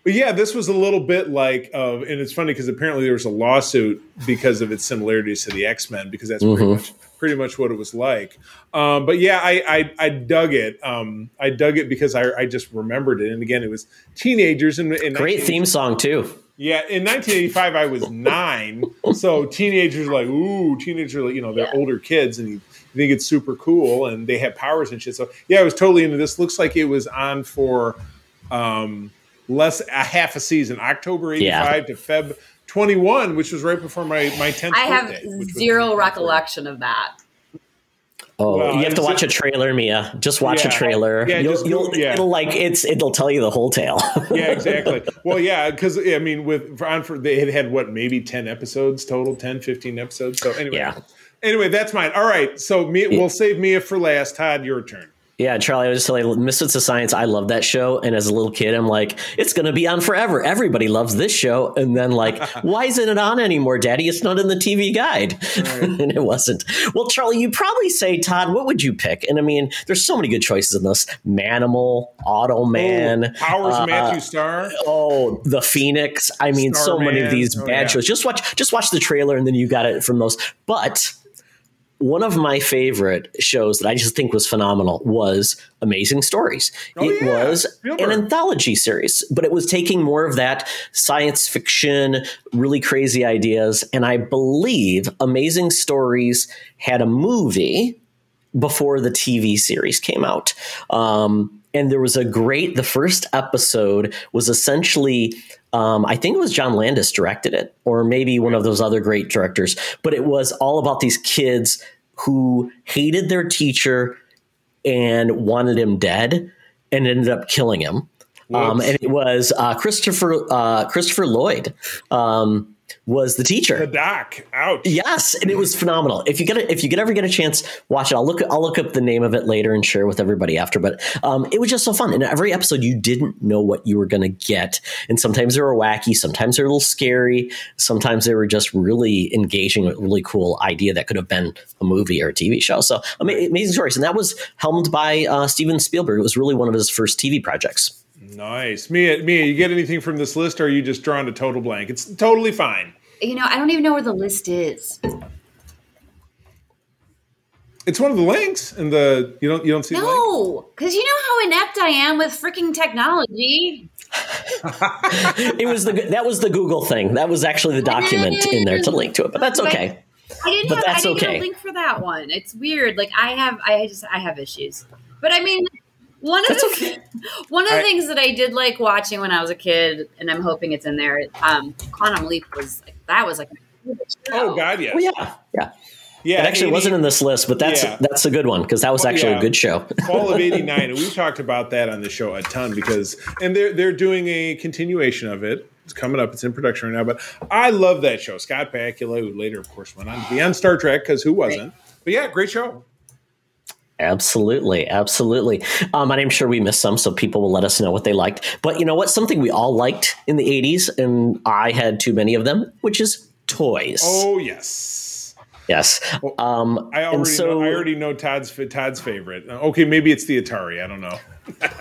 But yeah, this was a little bit like, of, and it's funny because apparently there was a lawsuit because of its similarities to the X-Men, because that's mm-hmm. pretty much pretty much what it was like. Um, but yeah, I, I, I dug it. Um, I dug it because I, I just remembered it. And again, it was teenagers. In, in Great theme song too. Yeah. In nineteen eighty-five, I was nine. So teenagers are like, ooh, teenagers are like, you know, they're yeah. older kids and you think it's super cool and they have powers and shit. So yeah, I was totally into this. Looks like it was on for um, less a half a season, October eighty-five yeah. to Feb twenty-one, which was right before my, my tenth I birthday. I have zero recollection of that. Oh, well, you have to watch a trailer, Mia. Just watch yeah, a trailer. Yeah, you'll, just, you'll, yeah. It'll like it's it'll tell you the whole tale. Yeah, exactly. Well, yeah, because I mean, with on for they had had what maybe ten episodes total, ten, fifteen episodes. So anyway, yeah. anyway, that's mine. All right, so Mia, yeah. we'll save Mia for last. Todd, your turn. Yeah, Charlie, I was just like, Misfits of Science, I love that show. And as a little kid, I'm like, it's going to be on forever. Everybody loves this show. And then like, why isn't it on anymore, Daddy? It's not in the T V guide. Right. And it wasn't. Well, Charlie, you probably say, Todd, what would you pick? And I mean, there's so many good choices in this. Manimal, Automan. Powers uh, Matthew Starr. Oh, The Phoenix. I mean, Star so Man. Many of these bad oh, yeah. shows. Just watch, just watch the trailer and then you got it from those. But one of my favorite shows that I just think was phenomenal was Amazing Stories. Oh, it yeah. was Spielberg. An anthology series, but it was taking more of that science fiction, really crazy ideas. And I believe Amazing Stories had a movie before the T V series came out. Um, and there was a great, the first episode was essentially Um, I think it was John Landis directed it, or maybe one of those other great directors. But it was all about these kids who hated their teacher and wanted him dead and ended up killing him. Um, and it was uh, Christopher uh, Christopher Lloyd. Um, was the teacher. The doc. Ouch. Yes. And it was phenomenal. If you get a, if you could ever get a chance, watch it. I'll look, I'll look up the name of it later and share with everybody after, but um, it was just so fun. In every episode, you didn't know what you were going to get. And sometimes they were wacky. Sometimes they were a little scary. Sometimes they were just really engaging, a really cool idea that could have been a movie or a T V show. So amazing stories. And that was helmed by uh, Steven Spielberg. It was really one of his first T V projects. Nice. Mia, Mia, you get anything from this list, or are you just drawing a total blank? It's totally fine. You know, I don't even know where the list is. It's one of the links in the you don't you don't see no, the No, because you know how inept I am with freaking technology. It was the that was the Google thing. That was actually the document in there to link to it, but that's okay. But I didn't, but have, that's I didn't okay. have a link for that one. It's weird. Like I have I just I have issues. But I mean One of That's the okay. one of the I, things that I did like watching when I was a kid, and I'm hoping it's in there. Um, Quantum Leap was like, that was like my favorite show. Oh God, yes. Well, yeah, yeah, yeah. It actually eighty wasn't in this list, but that's yeah. that's a good one because that was actually yeah. a good show. Fall of eighty-nine, and we talked about that on the show a ton because, and they're they're doing a continuation of it. It's coming up. It's in production right now. But I love that show. Scott Bakula, who later, of course, went on to be on Star Trek, because who wasn't? But yeah, great show. Absolutely. Absolutely. Um, and I'm sure we missed some, so people will let us know what they liked. But you know what? Something we all liked in the eighties, and I had too many of them, which is toys. Oh, yes. Yes. Well, um, I, already so, know, I already know Todd's Todd's favorite. Okay, maybe it's the Atari. I don't know.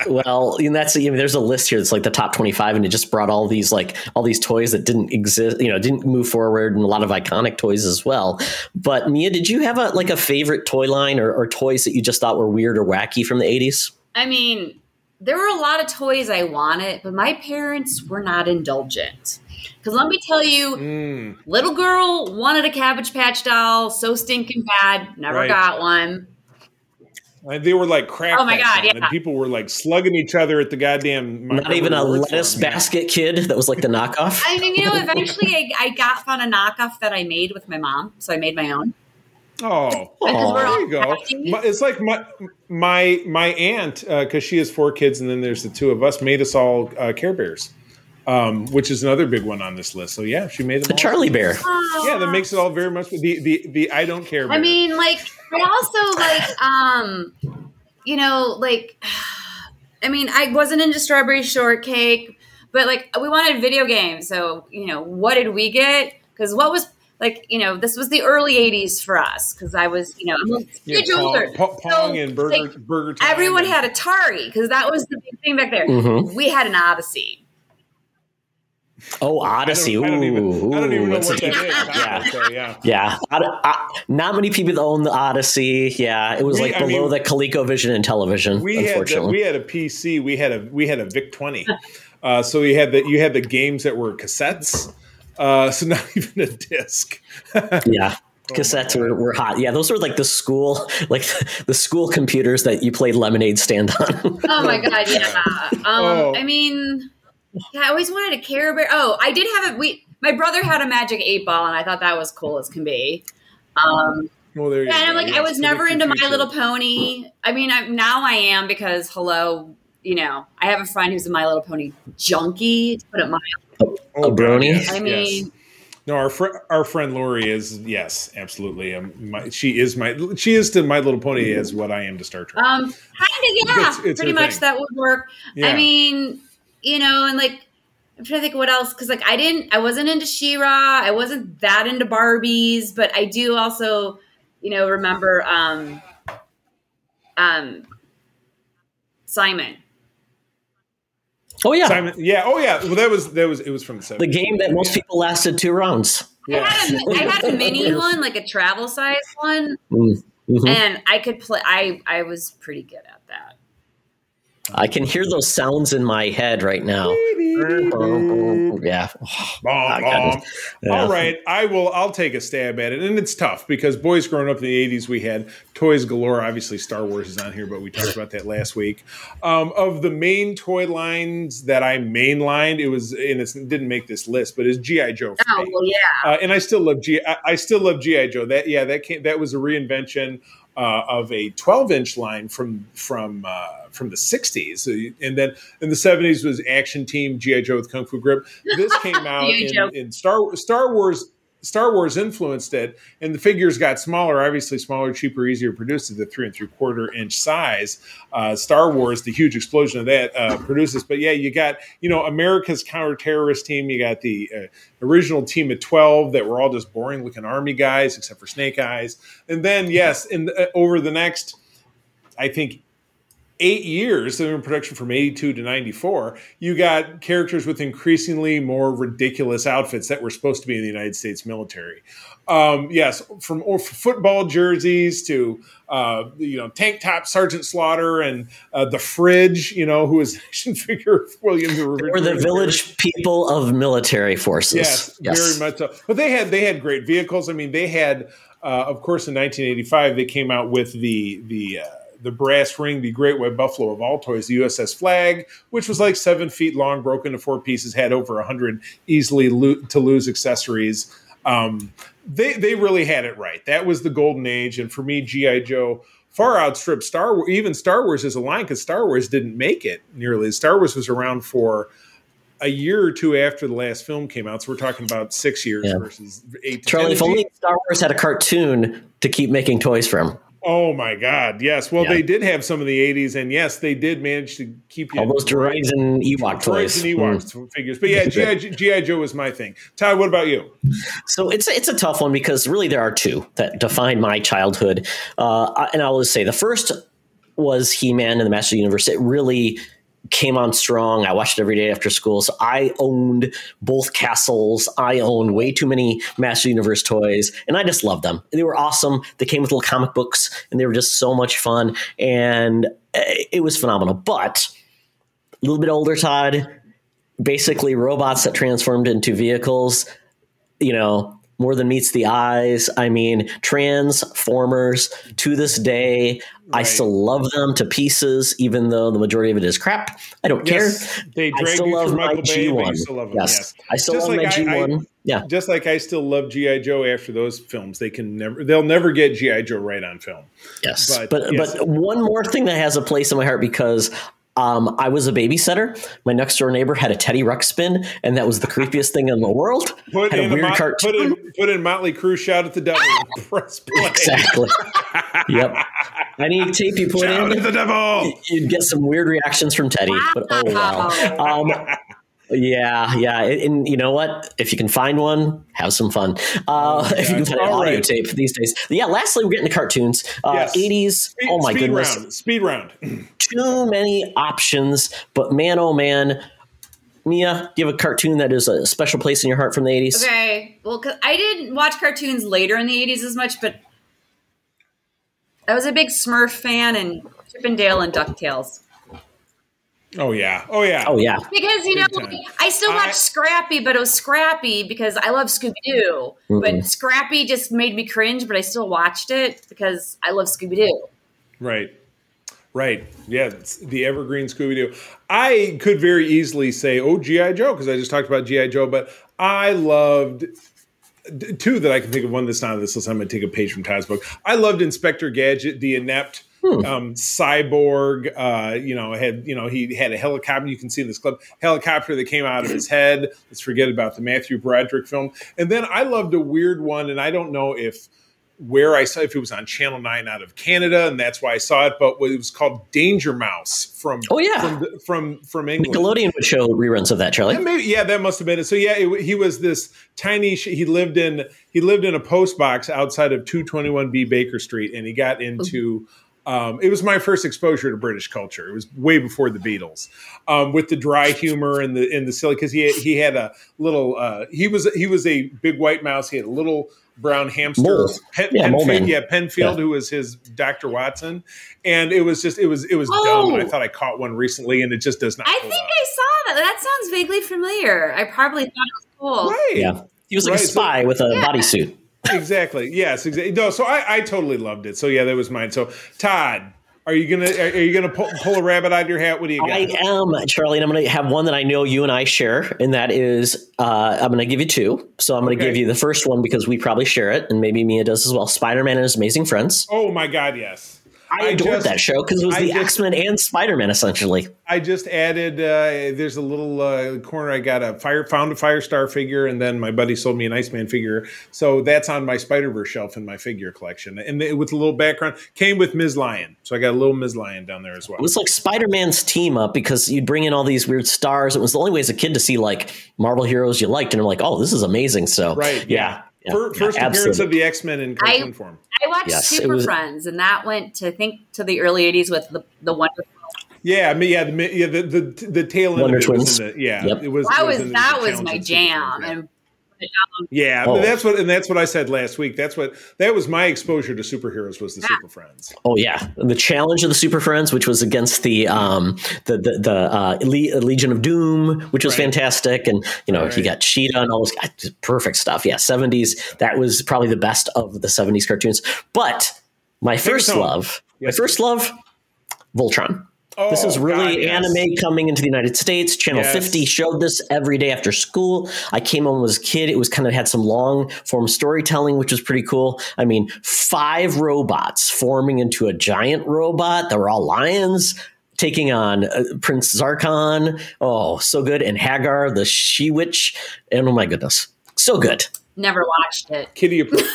Well, and that's you know, there's a list here that's like the top twenty-five, and it just brought all these like all these toys that didn't exist, you know, didn't move forward, and a lot of iconic toys as well. But Mia, did you have a like a favorite toy line or, or toys that you just thought were weird or wacky from the eighties? I mean, there were a lot of toys I wanted, but my parents were not indulgent. Because let me tell you, mm. little girl wanted a Cabbage Patch doll so stinking bad, never right. got one. And they were like crack. Oh my God! Yeah. And people were like slugging each other at the goddamn. Not even a lettuce basket kid. That was like the knockoff. I mean, you know, eventually I, I got found a knockoff that I made with my mom, so I made my own. Oh, oh there you go. My, it's like my my my aunt because uh, she has four kids, and then there's the two of us made us all uh, Care Bears, um, which is another big one on this list. So yeah, she made them the all. Charlie Bear. Oh. Yeah, that makes it all very much the the the I don't care. Bear. I mean, like. I also like, um, you know, like, I mean, I wasn't into Strawberry Shortcake, but like we wanted video games. So, you know, what did we get? Because what was like, you know, this was the early eighties for us. Because I was, you know, I'm a huge yeah, older. Pong, Pong so, and Burger, like, burger time. Everyone had Atari because that was the big thing back there. Mm-hmm. We had an Odyssey. Oh, Odyssey. I don't, I don't even, I don't even know what that is. Yeah. yeah. yeah. I, I, not many people own the Odyssey. Yeah. It was we, like I below mean, the ColecoVision and television, we unfortunately. Had the, we had a P C. We had a we had a VIC twenty. Uh, so we had the, you had the games that were cassettes. Uh, so not even a disc. yeah. Cassettes oh were, were hot. Yeah, those were like the school, like the school computers that you played Lemonade Stand on. Oh, my God. Yeah. Um, oh. I mean... Yeah, I always wanted a Care Bear. Oh, I did have a. We, my brother had a Magic eight Ball, and I thought that was cool as can be. Um, well, there you yeah, go. And I'm like, yeah, I was never into My Little Pony. I mean, I, now I am because, hello, you know, I have a friend who's a My Little Pony junkie. To put it mildly. Oh, a brony. I mean. Yes. No, our friend, our friend Lori is yes, absolutely. Um, my, she is my, she is to My Little Pony as what I am to Star Trek. Um, kind of, yeah, it's, it's pretty much thing. That would work. Yeah. I mean. You know, and like, I'm trying to think of what else. Cause like, I didn't, I wasn't into She-Ra. I wasn't that into Barbies, but I do also, you know, remember, um, um, Simon. Oh yeah. Simon. Yeah. Oh yeah. Well, that was, that was, it was from the seventies. The game that most people lasted two rounds. Yeah. I had a, I had a mini one, like a travel size one. Mm-hmm. And I could play, I, I was pretty good at that. I can hear those sounds in my head right now. Yeah. Oh, yeah. All right. I will. I'll take a stab at it. And it's tough because boys growing up in the eighties, we had toys galore. Obviously, Star Wars is on here, but we talked about that last week. Um, of the main toy lines that I mainlined, it was, and it didn't make this list, but it's G I. Joe. Oh, well, yeah. Uh, and I still love G I. I still love G I. Joe. That yeah, that came, that was a reinvention. uh, of a twelve inch line from from uh, from the sixties, and then in the seventies was Action Team, G I. Joe with Kung Fu Grip. This came out in, in Star Star Wars. Star Wars influenced it, and the figures got smaller, obviously smaller, cheaper, easier produced at the three and three quarter inch size. Uh, Star Wars, the huge explosion of that uh, produces. But yeah, you got, you know, America's counterterrorist team. You got the uh, original team of twelve that were all just boring looking army guys, except for Snake Eyes. And then, yes, in the, uh, over the next, I think, eight years, they were in production from eighty-two to ninety-four, you got characters with increasingly more ridiculous outfits that were supposed to be in the United States military. Um, yes, from or football jerseys to, uh, you know, tank top Sergeant Slaughter and uh, the Fridge, you know, who is action figure of William the River. Or the village people of military forces. Yes, yes, very much so. But they had, they had great vehicles. I mean, they had, uh, of course, in nineteen eighty-five, they came out with the, the, uh, the brass ring, the great white buffalo of all toys, the U S S Flag, which was like seven feet long, broken into four pieces, had over one hundred easily lo- to lose accessories. Um, they they really had it right. That was the golden age. And for me, G I. Joe far outstripped Star Wars, even Star Wars as a line, because Star Wars didn't make it nearly. Star Wars was around for a year or two after the last film came out. So we're talking about six years yeah. versus eight. Charlie, if only Star Wars had a cartoon to keep making toys from. Oh, my God. Yes. Well, yeah. They did have some of the eighties, and yes, they did manage to keep you all those droids and Ewok toys. And Ewok mm. figures. But yeah, G I. Joe was my thing. Todd, what about you? So it's, it's a tough one because really there are two that define my childhood. Uh, and I'll just say the first was He-Man and the Master of the Universe. It really came on strong. I watched it every day after school. So I owned both castles. I owned way too many Master Universe toys, and I just loved them. They were awesome. They came with little comic books, and they were just so much fun, and it was phenomenal. But a little bit older, Todd, basically robots that transformed into vehicles, you know, more than meets the eyes. I mean, Transformers to this day, right. I still love them to pieces, even though the majority of it is crap. I don't yes, care. They I still love my Michael G one. Still love yes. yes, I still just love like my I, G one. I, yeah, just like I still love G I. Joe after those films. They can never, they'll never get G I. Joe right on film. Yes, but but, yes. but one more thing that has a place in my heart because. Um, I was a babysitter. My next door neighbor had a Teddy Ruxpin, and that was the creepiest thing in the world. Put, had in, a weird Mot- cartoon. Put, in, put in Motley Crue, Shout at the Devil. And press play. Exactly. Yep. Any tape you put Shout in, at the devil. You'd get some weird reactions from Teddy. But oh wow. Um, yeah, yeah. And, and you know what? If you can find one, have some fun. Uh, oh if you can find an audio right. tape these days. Yeah. Lastly, we're getting to cartoons. Uh, yes. eighties. Speed, oh my speed goodness. Round. Speed round. Too many options, but man, oh man, Mia, do you have a cartoon that is a special place in your heart from the eighties? Okay, well, cause I didn't watch cartoons later in the eighties as much, but I was a big Smurf fan and Chip and Dale and DuckTales. Oh yeah, oh yeah, oh yeah. Because you know, I still watch I, Scrappy, but it was Scrappy because I love Scooby Doo, mm-mm. but Scrappy just made me cringe. But I still watched it because I love Scooby Doo. Right. Right. Yeah. The evergreen Scooby-Doo. I could very easily say, oh, G I. Joe, because I just talked about G I. Joe, but I loved two that I can think of. One that's not on this list. I'm going to take a page from Todd's book. I loved Inspector Gadget, the inept hmm. um, cyborg. Uh, you know, had you know he had a helicopter. You can see in this clip, helicopter that came out of his head. Let's forget about the Matthew Broderick film. And then I loved a weird one, and I don't know if. Where I saw if it was on Channel nine out of Canada, and that's why I saw it. But it was called Danger Mouse from oh yeah from from, from England. Nickelodeon would show reruns of that. Charlie, yeah, maybe, yeah that must have been it. So yeah, it, he was this tiny. He lived in he lived in a post box outside of two twenty-one B Baker Street, and he got into. Um, it was my first exposure to British culture. It was way before the Beatles, um, with the dry humor and the and the silly. Because he had, he had a little. Uh, he was he was a big white mouse. He had a little. Brown hamster, Pen, yeah, Penfield, yeah, Penfield yeah. who was his Doctor Watson, and it was just it was it was oh. dumb. And I thought I caught one recently, and it just does not. I think up. I saw that. That sounds vaguely familiar. I probably thought it was cool. Right? Yeah, he was like right. a spy so, with a yeah. bodysuit. Exactly. Yes. Exactly. No. So I, I totally loved it. So yeah, that was mine. So Todd, Are you gonna Are you gonna pull, pull a rabbit out of your hat? What do you got? I am, Charlie, and I'm gonna have one that I know you and I share, and that is uh, I'm gonna give you two. So I'm gonna okay. give you the first one because we probably share it, and maybe Mia does as well. Spider-Man and His Amazing Friends. Oh my God, yes! I, I adored just, that show because it was I the just, X-Men and Spider-Man essentially. I just added. Uh, there's a little uh, corner. I got a fire found a Firestar figure, and then my buddy sold me an Iceman figure. So that's on my Spider-Verse shelf in my figure collection, and it, with a little background came with Miz Lion. So I got a little Miz Lion down there as well. It was like Spider-Man's team up because you'd bring in all these weird stars. It was the only way as a kid to see like Marvel heroes you liked, and I'm like, oh, this is amazing. So right, yeah, yeah. First, yeah, first yeah, appearance absolutely. of the X-Men in cartoon I, form. I watched yes, Super was, Friends, and that went to I think to the early eighties with the the Wonderful. Yeah, I mean, yeah, the, yeah, the the the tail end Wonder of it Twins. Was in the, yeah, yep. it was that it was, was that was my jam. And yeah, oh. that's what and that's what I said last week. That's what that was my exposure to superheroes was the yeah. Super Friends. Oh yeah, the challenge of the Super Friends, which was against the um the the, the uh, Legion of Doom, which was right. fantastic, and you know right. you got Cheetah and all this perfect stuff. Yeah, seventies. That was probably the best of the seventies cartoons. But my first love, yes. my first love, Voltron. Oh, this is really God, yes. anime coming into the United States. Channel yes. fifty showed this every day after school. I came home as a kid. It was kind of had some long form storytelling, which was pretty cool. I mean, five robots forming into a giant robot that were all lions taking on uh, Prince Zarkon. Oh, so good. And Hagar, the she-witch. And oh my goodness. So good. Never watched it. Kitty approved.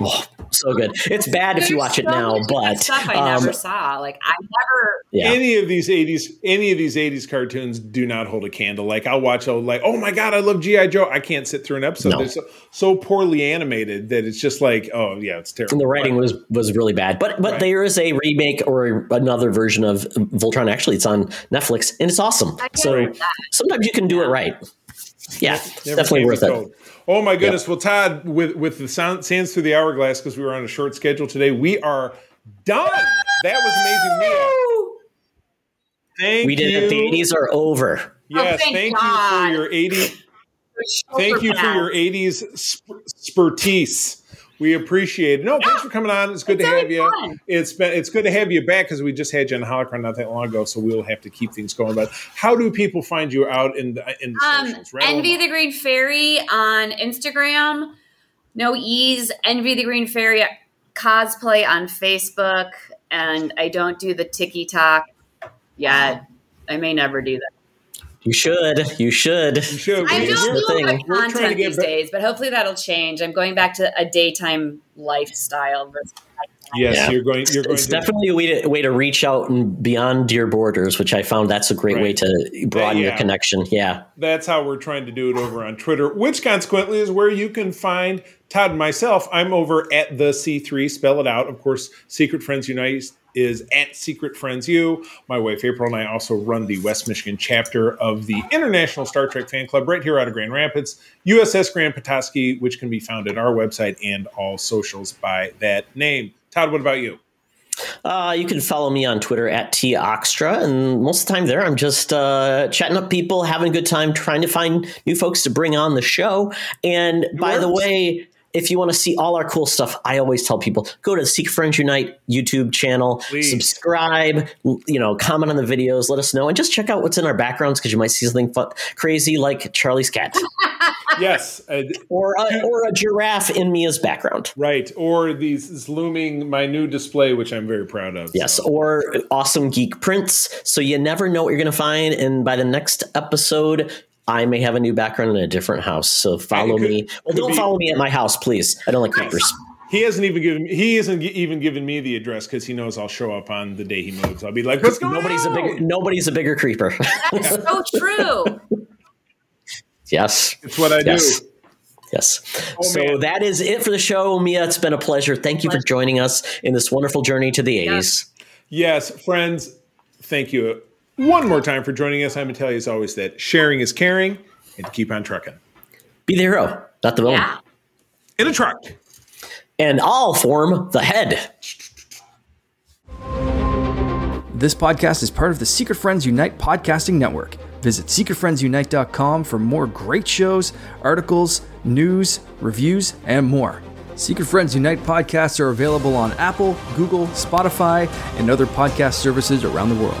Oh, so good. It's bad There's if you watch so it now, but stuff I um, never saw. Like I never yeah. any of these eighties, any of these eighties cartoons do not hold a candle. Like I'll watch a like, oh my God, I love G I. Joe. I can't sit through an episode. No. They're so, so poorly animated that it's just like, oh yeah, it's terrible. And the writing was was really bad. But but right. there is a remake or a, another version of Voltron. Actually, it's on Netflix and it's awesome. So sometimes you can do yeah. it right. Yeah, it's definitely worth it. Oh my goodness. Yep. Well, Todd, with, with the sound, Sands Through the Hourglass, because we were on a short schedule today, we are done. That was amazing, Mia. Thank we you. We did it. The eighties are over. Yes, oh, thank, thank you for your eighties. Thank you for your eighties sp- expertise. We appreciate it. No, yeah. thanks for coming on. It's good it's to have you. Fun. It's been it's good to have you back because we just had you on Holocron not that long ago, so we'll have to keep things going. But how do people find you out in the in the um, socials? Rattle Envy the Green Fairy on Instagram, no E's. Envy the Green Fairy cosplay on Facebook, and I don't do the TikTok yet. I may never do that. You should. You should. You should. I don't do content these back. days, but hopefully that'll change. I'm going back to a daytime lifestyle. Yes, yeah. you're going. You're going. It's to definitely a way to way to reach out and beyond your borders, which I found that's a great right. way to broaden yeah, yeah. your connection. Yeah, that's how we're trying to do it over on Twitter, which consequently is where you can find Todd and myself. I'm over at the C three. Spell it out, of course. Secret Friends Unite is at Secret Friends U. My wife April and I also run the West Michigan chapter of the International Star Trek Fan Club right here out of Grand Rapids, U S S Grand Petoskey, which can be found at our website and all socials by that name. Todd, what about you? Uh, you can follow me on Twitter at T Oxtra, and most of the time there, I'm just uh, chatting up people, having a good time, trying to find new folks to bring on the show. And it by works. the way, if you want to see all our cool stuff, I always tell people, go to the Secret Friends Unite YouTube channel, Please. subscribe, you know, comment on the videos, let us know, and just check out what's in our backgrounds because you might see something fun, crazy like Charlie's cat. Yes. Uh, or, a, or a giraffe in Mia's background. Right. Or these is looming my new display, which I'm very proud of. Yes. So. Or awesome geek prints. So you never know what you're going to find. And by the next episode, I may have a new background in a different house, so follow could, me. Well, don't be, follow me at my house, please. I don't like creepers. He hasn't even given he isn't even given me the address because he knows I'll show up on the day he moves. I'll be like, "What's going nobody's on?" A bigger, nobody's a bigger creeper. That's so true. Yes, it's what I yes. do. Yes. Oh, so man. That is it for the show, Mia. It's been a pleasure. Thank you for joining us in this wonderful journey to the eighties. Yes, yes friends. Thank you. One more time for joining us. I'm going to tell you as always that sharing is caring and keep on trucking. Be the hero, not the villain. Yeah. In a truck. And I'll form the head. This podcast is part of the Secret Friends Unite podcasting network. Visit secret friends unite dot com for more great shows, articles, news, reviews, and more. Secret Friends Unite podcasts are available on Apple, Google, Spotify, and other podcast services around the world.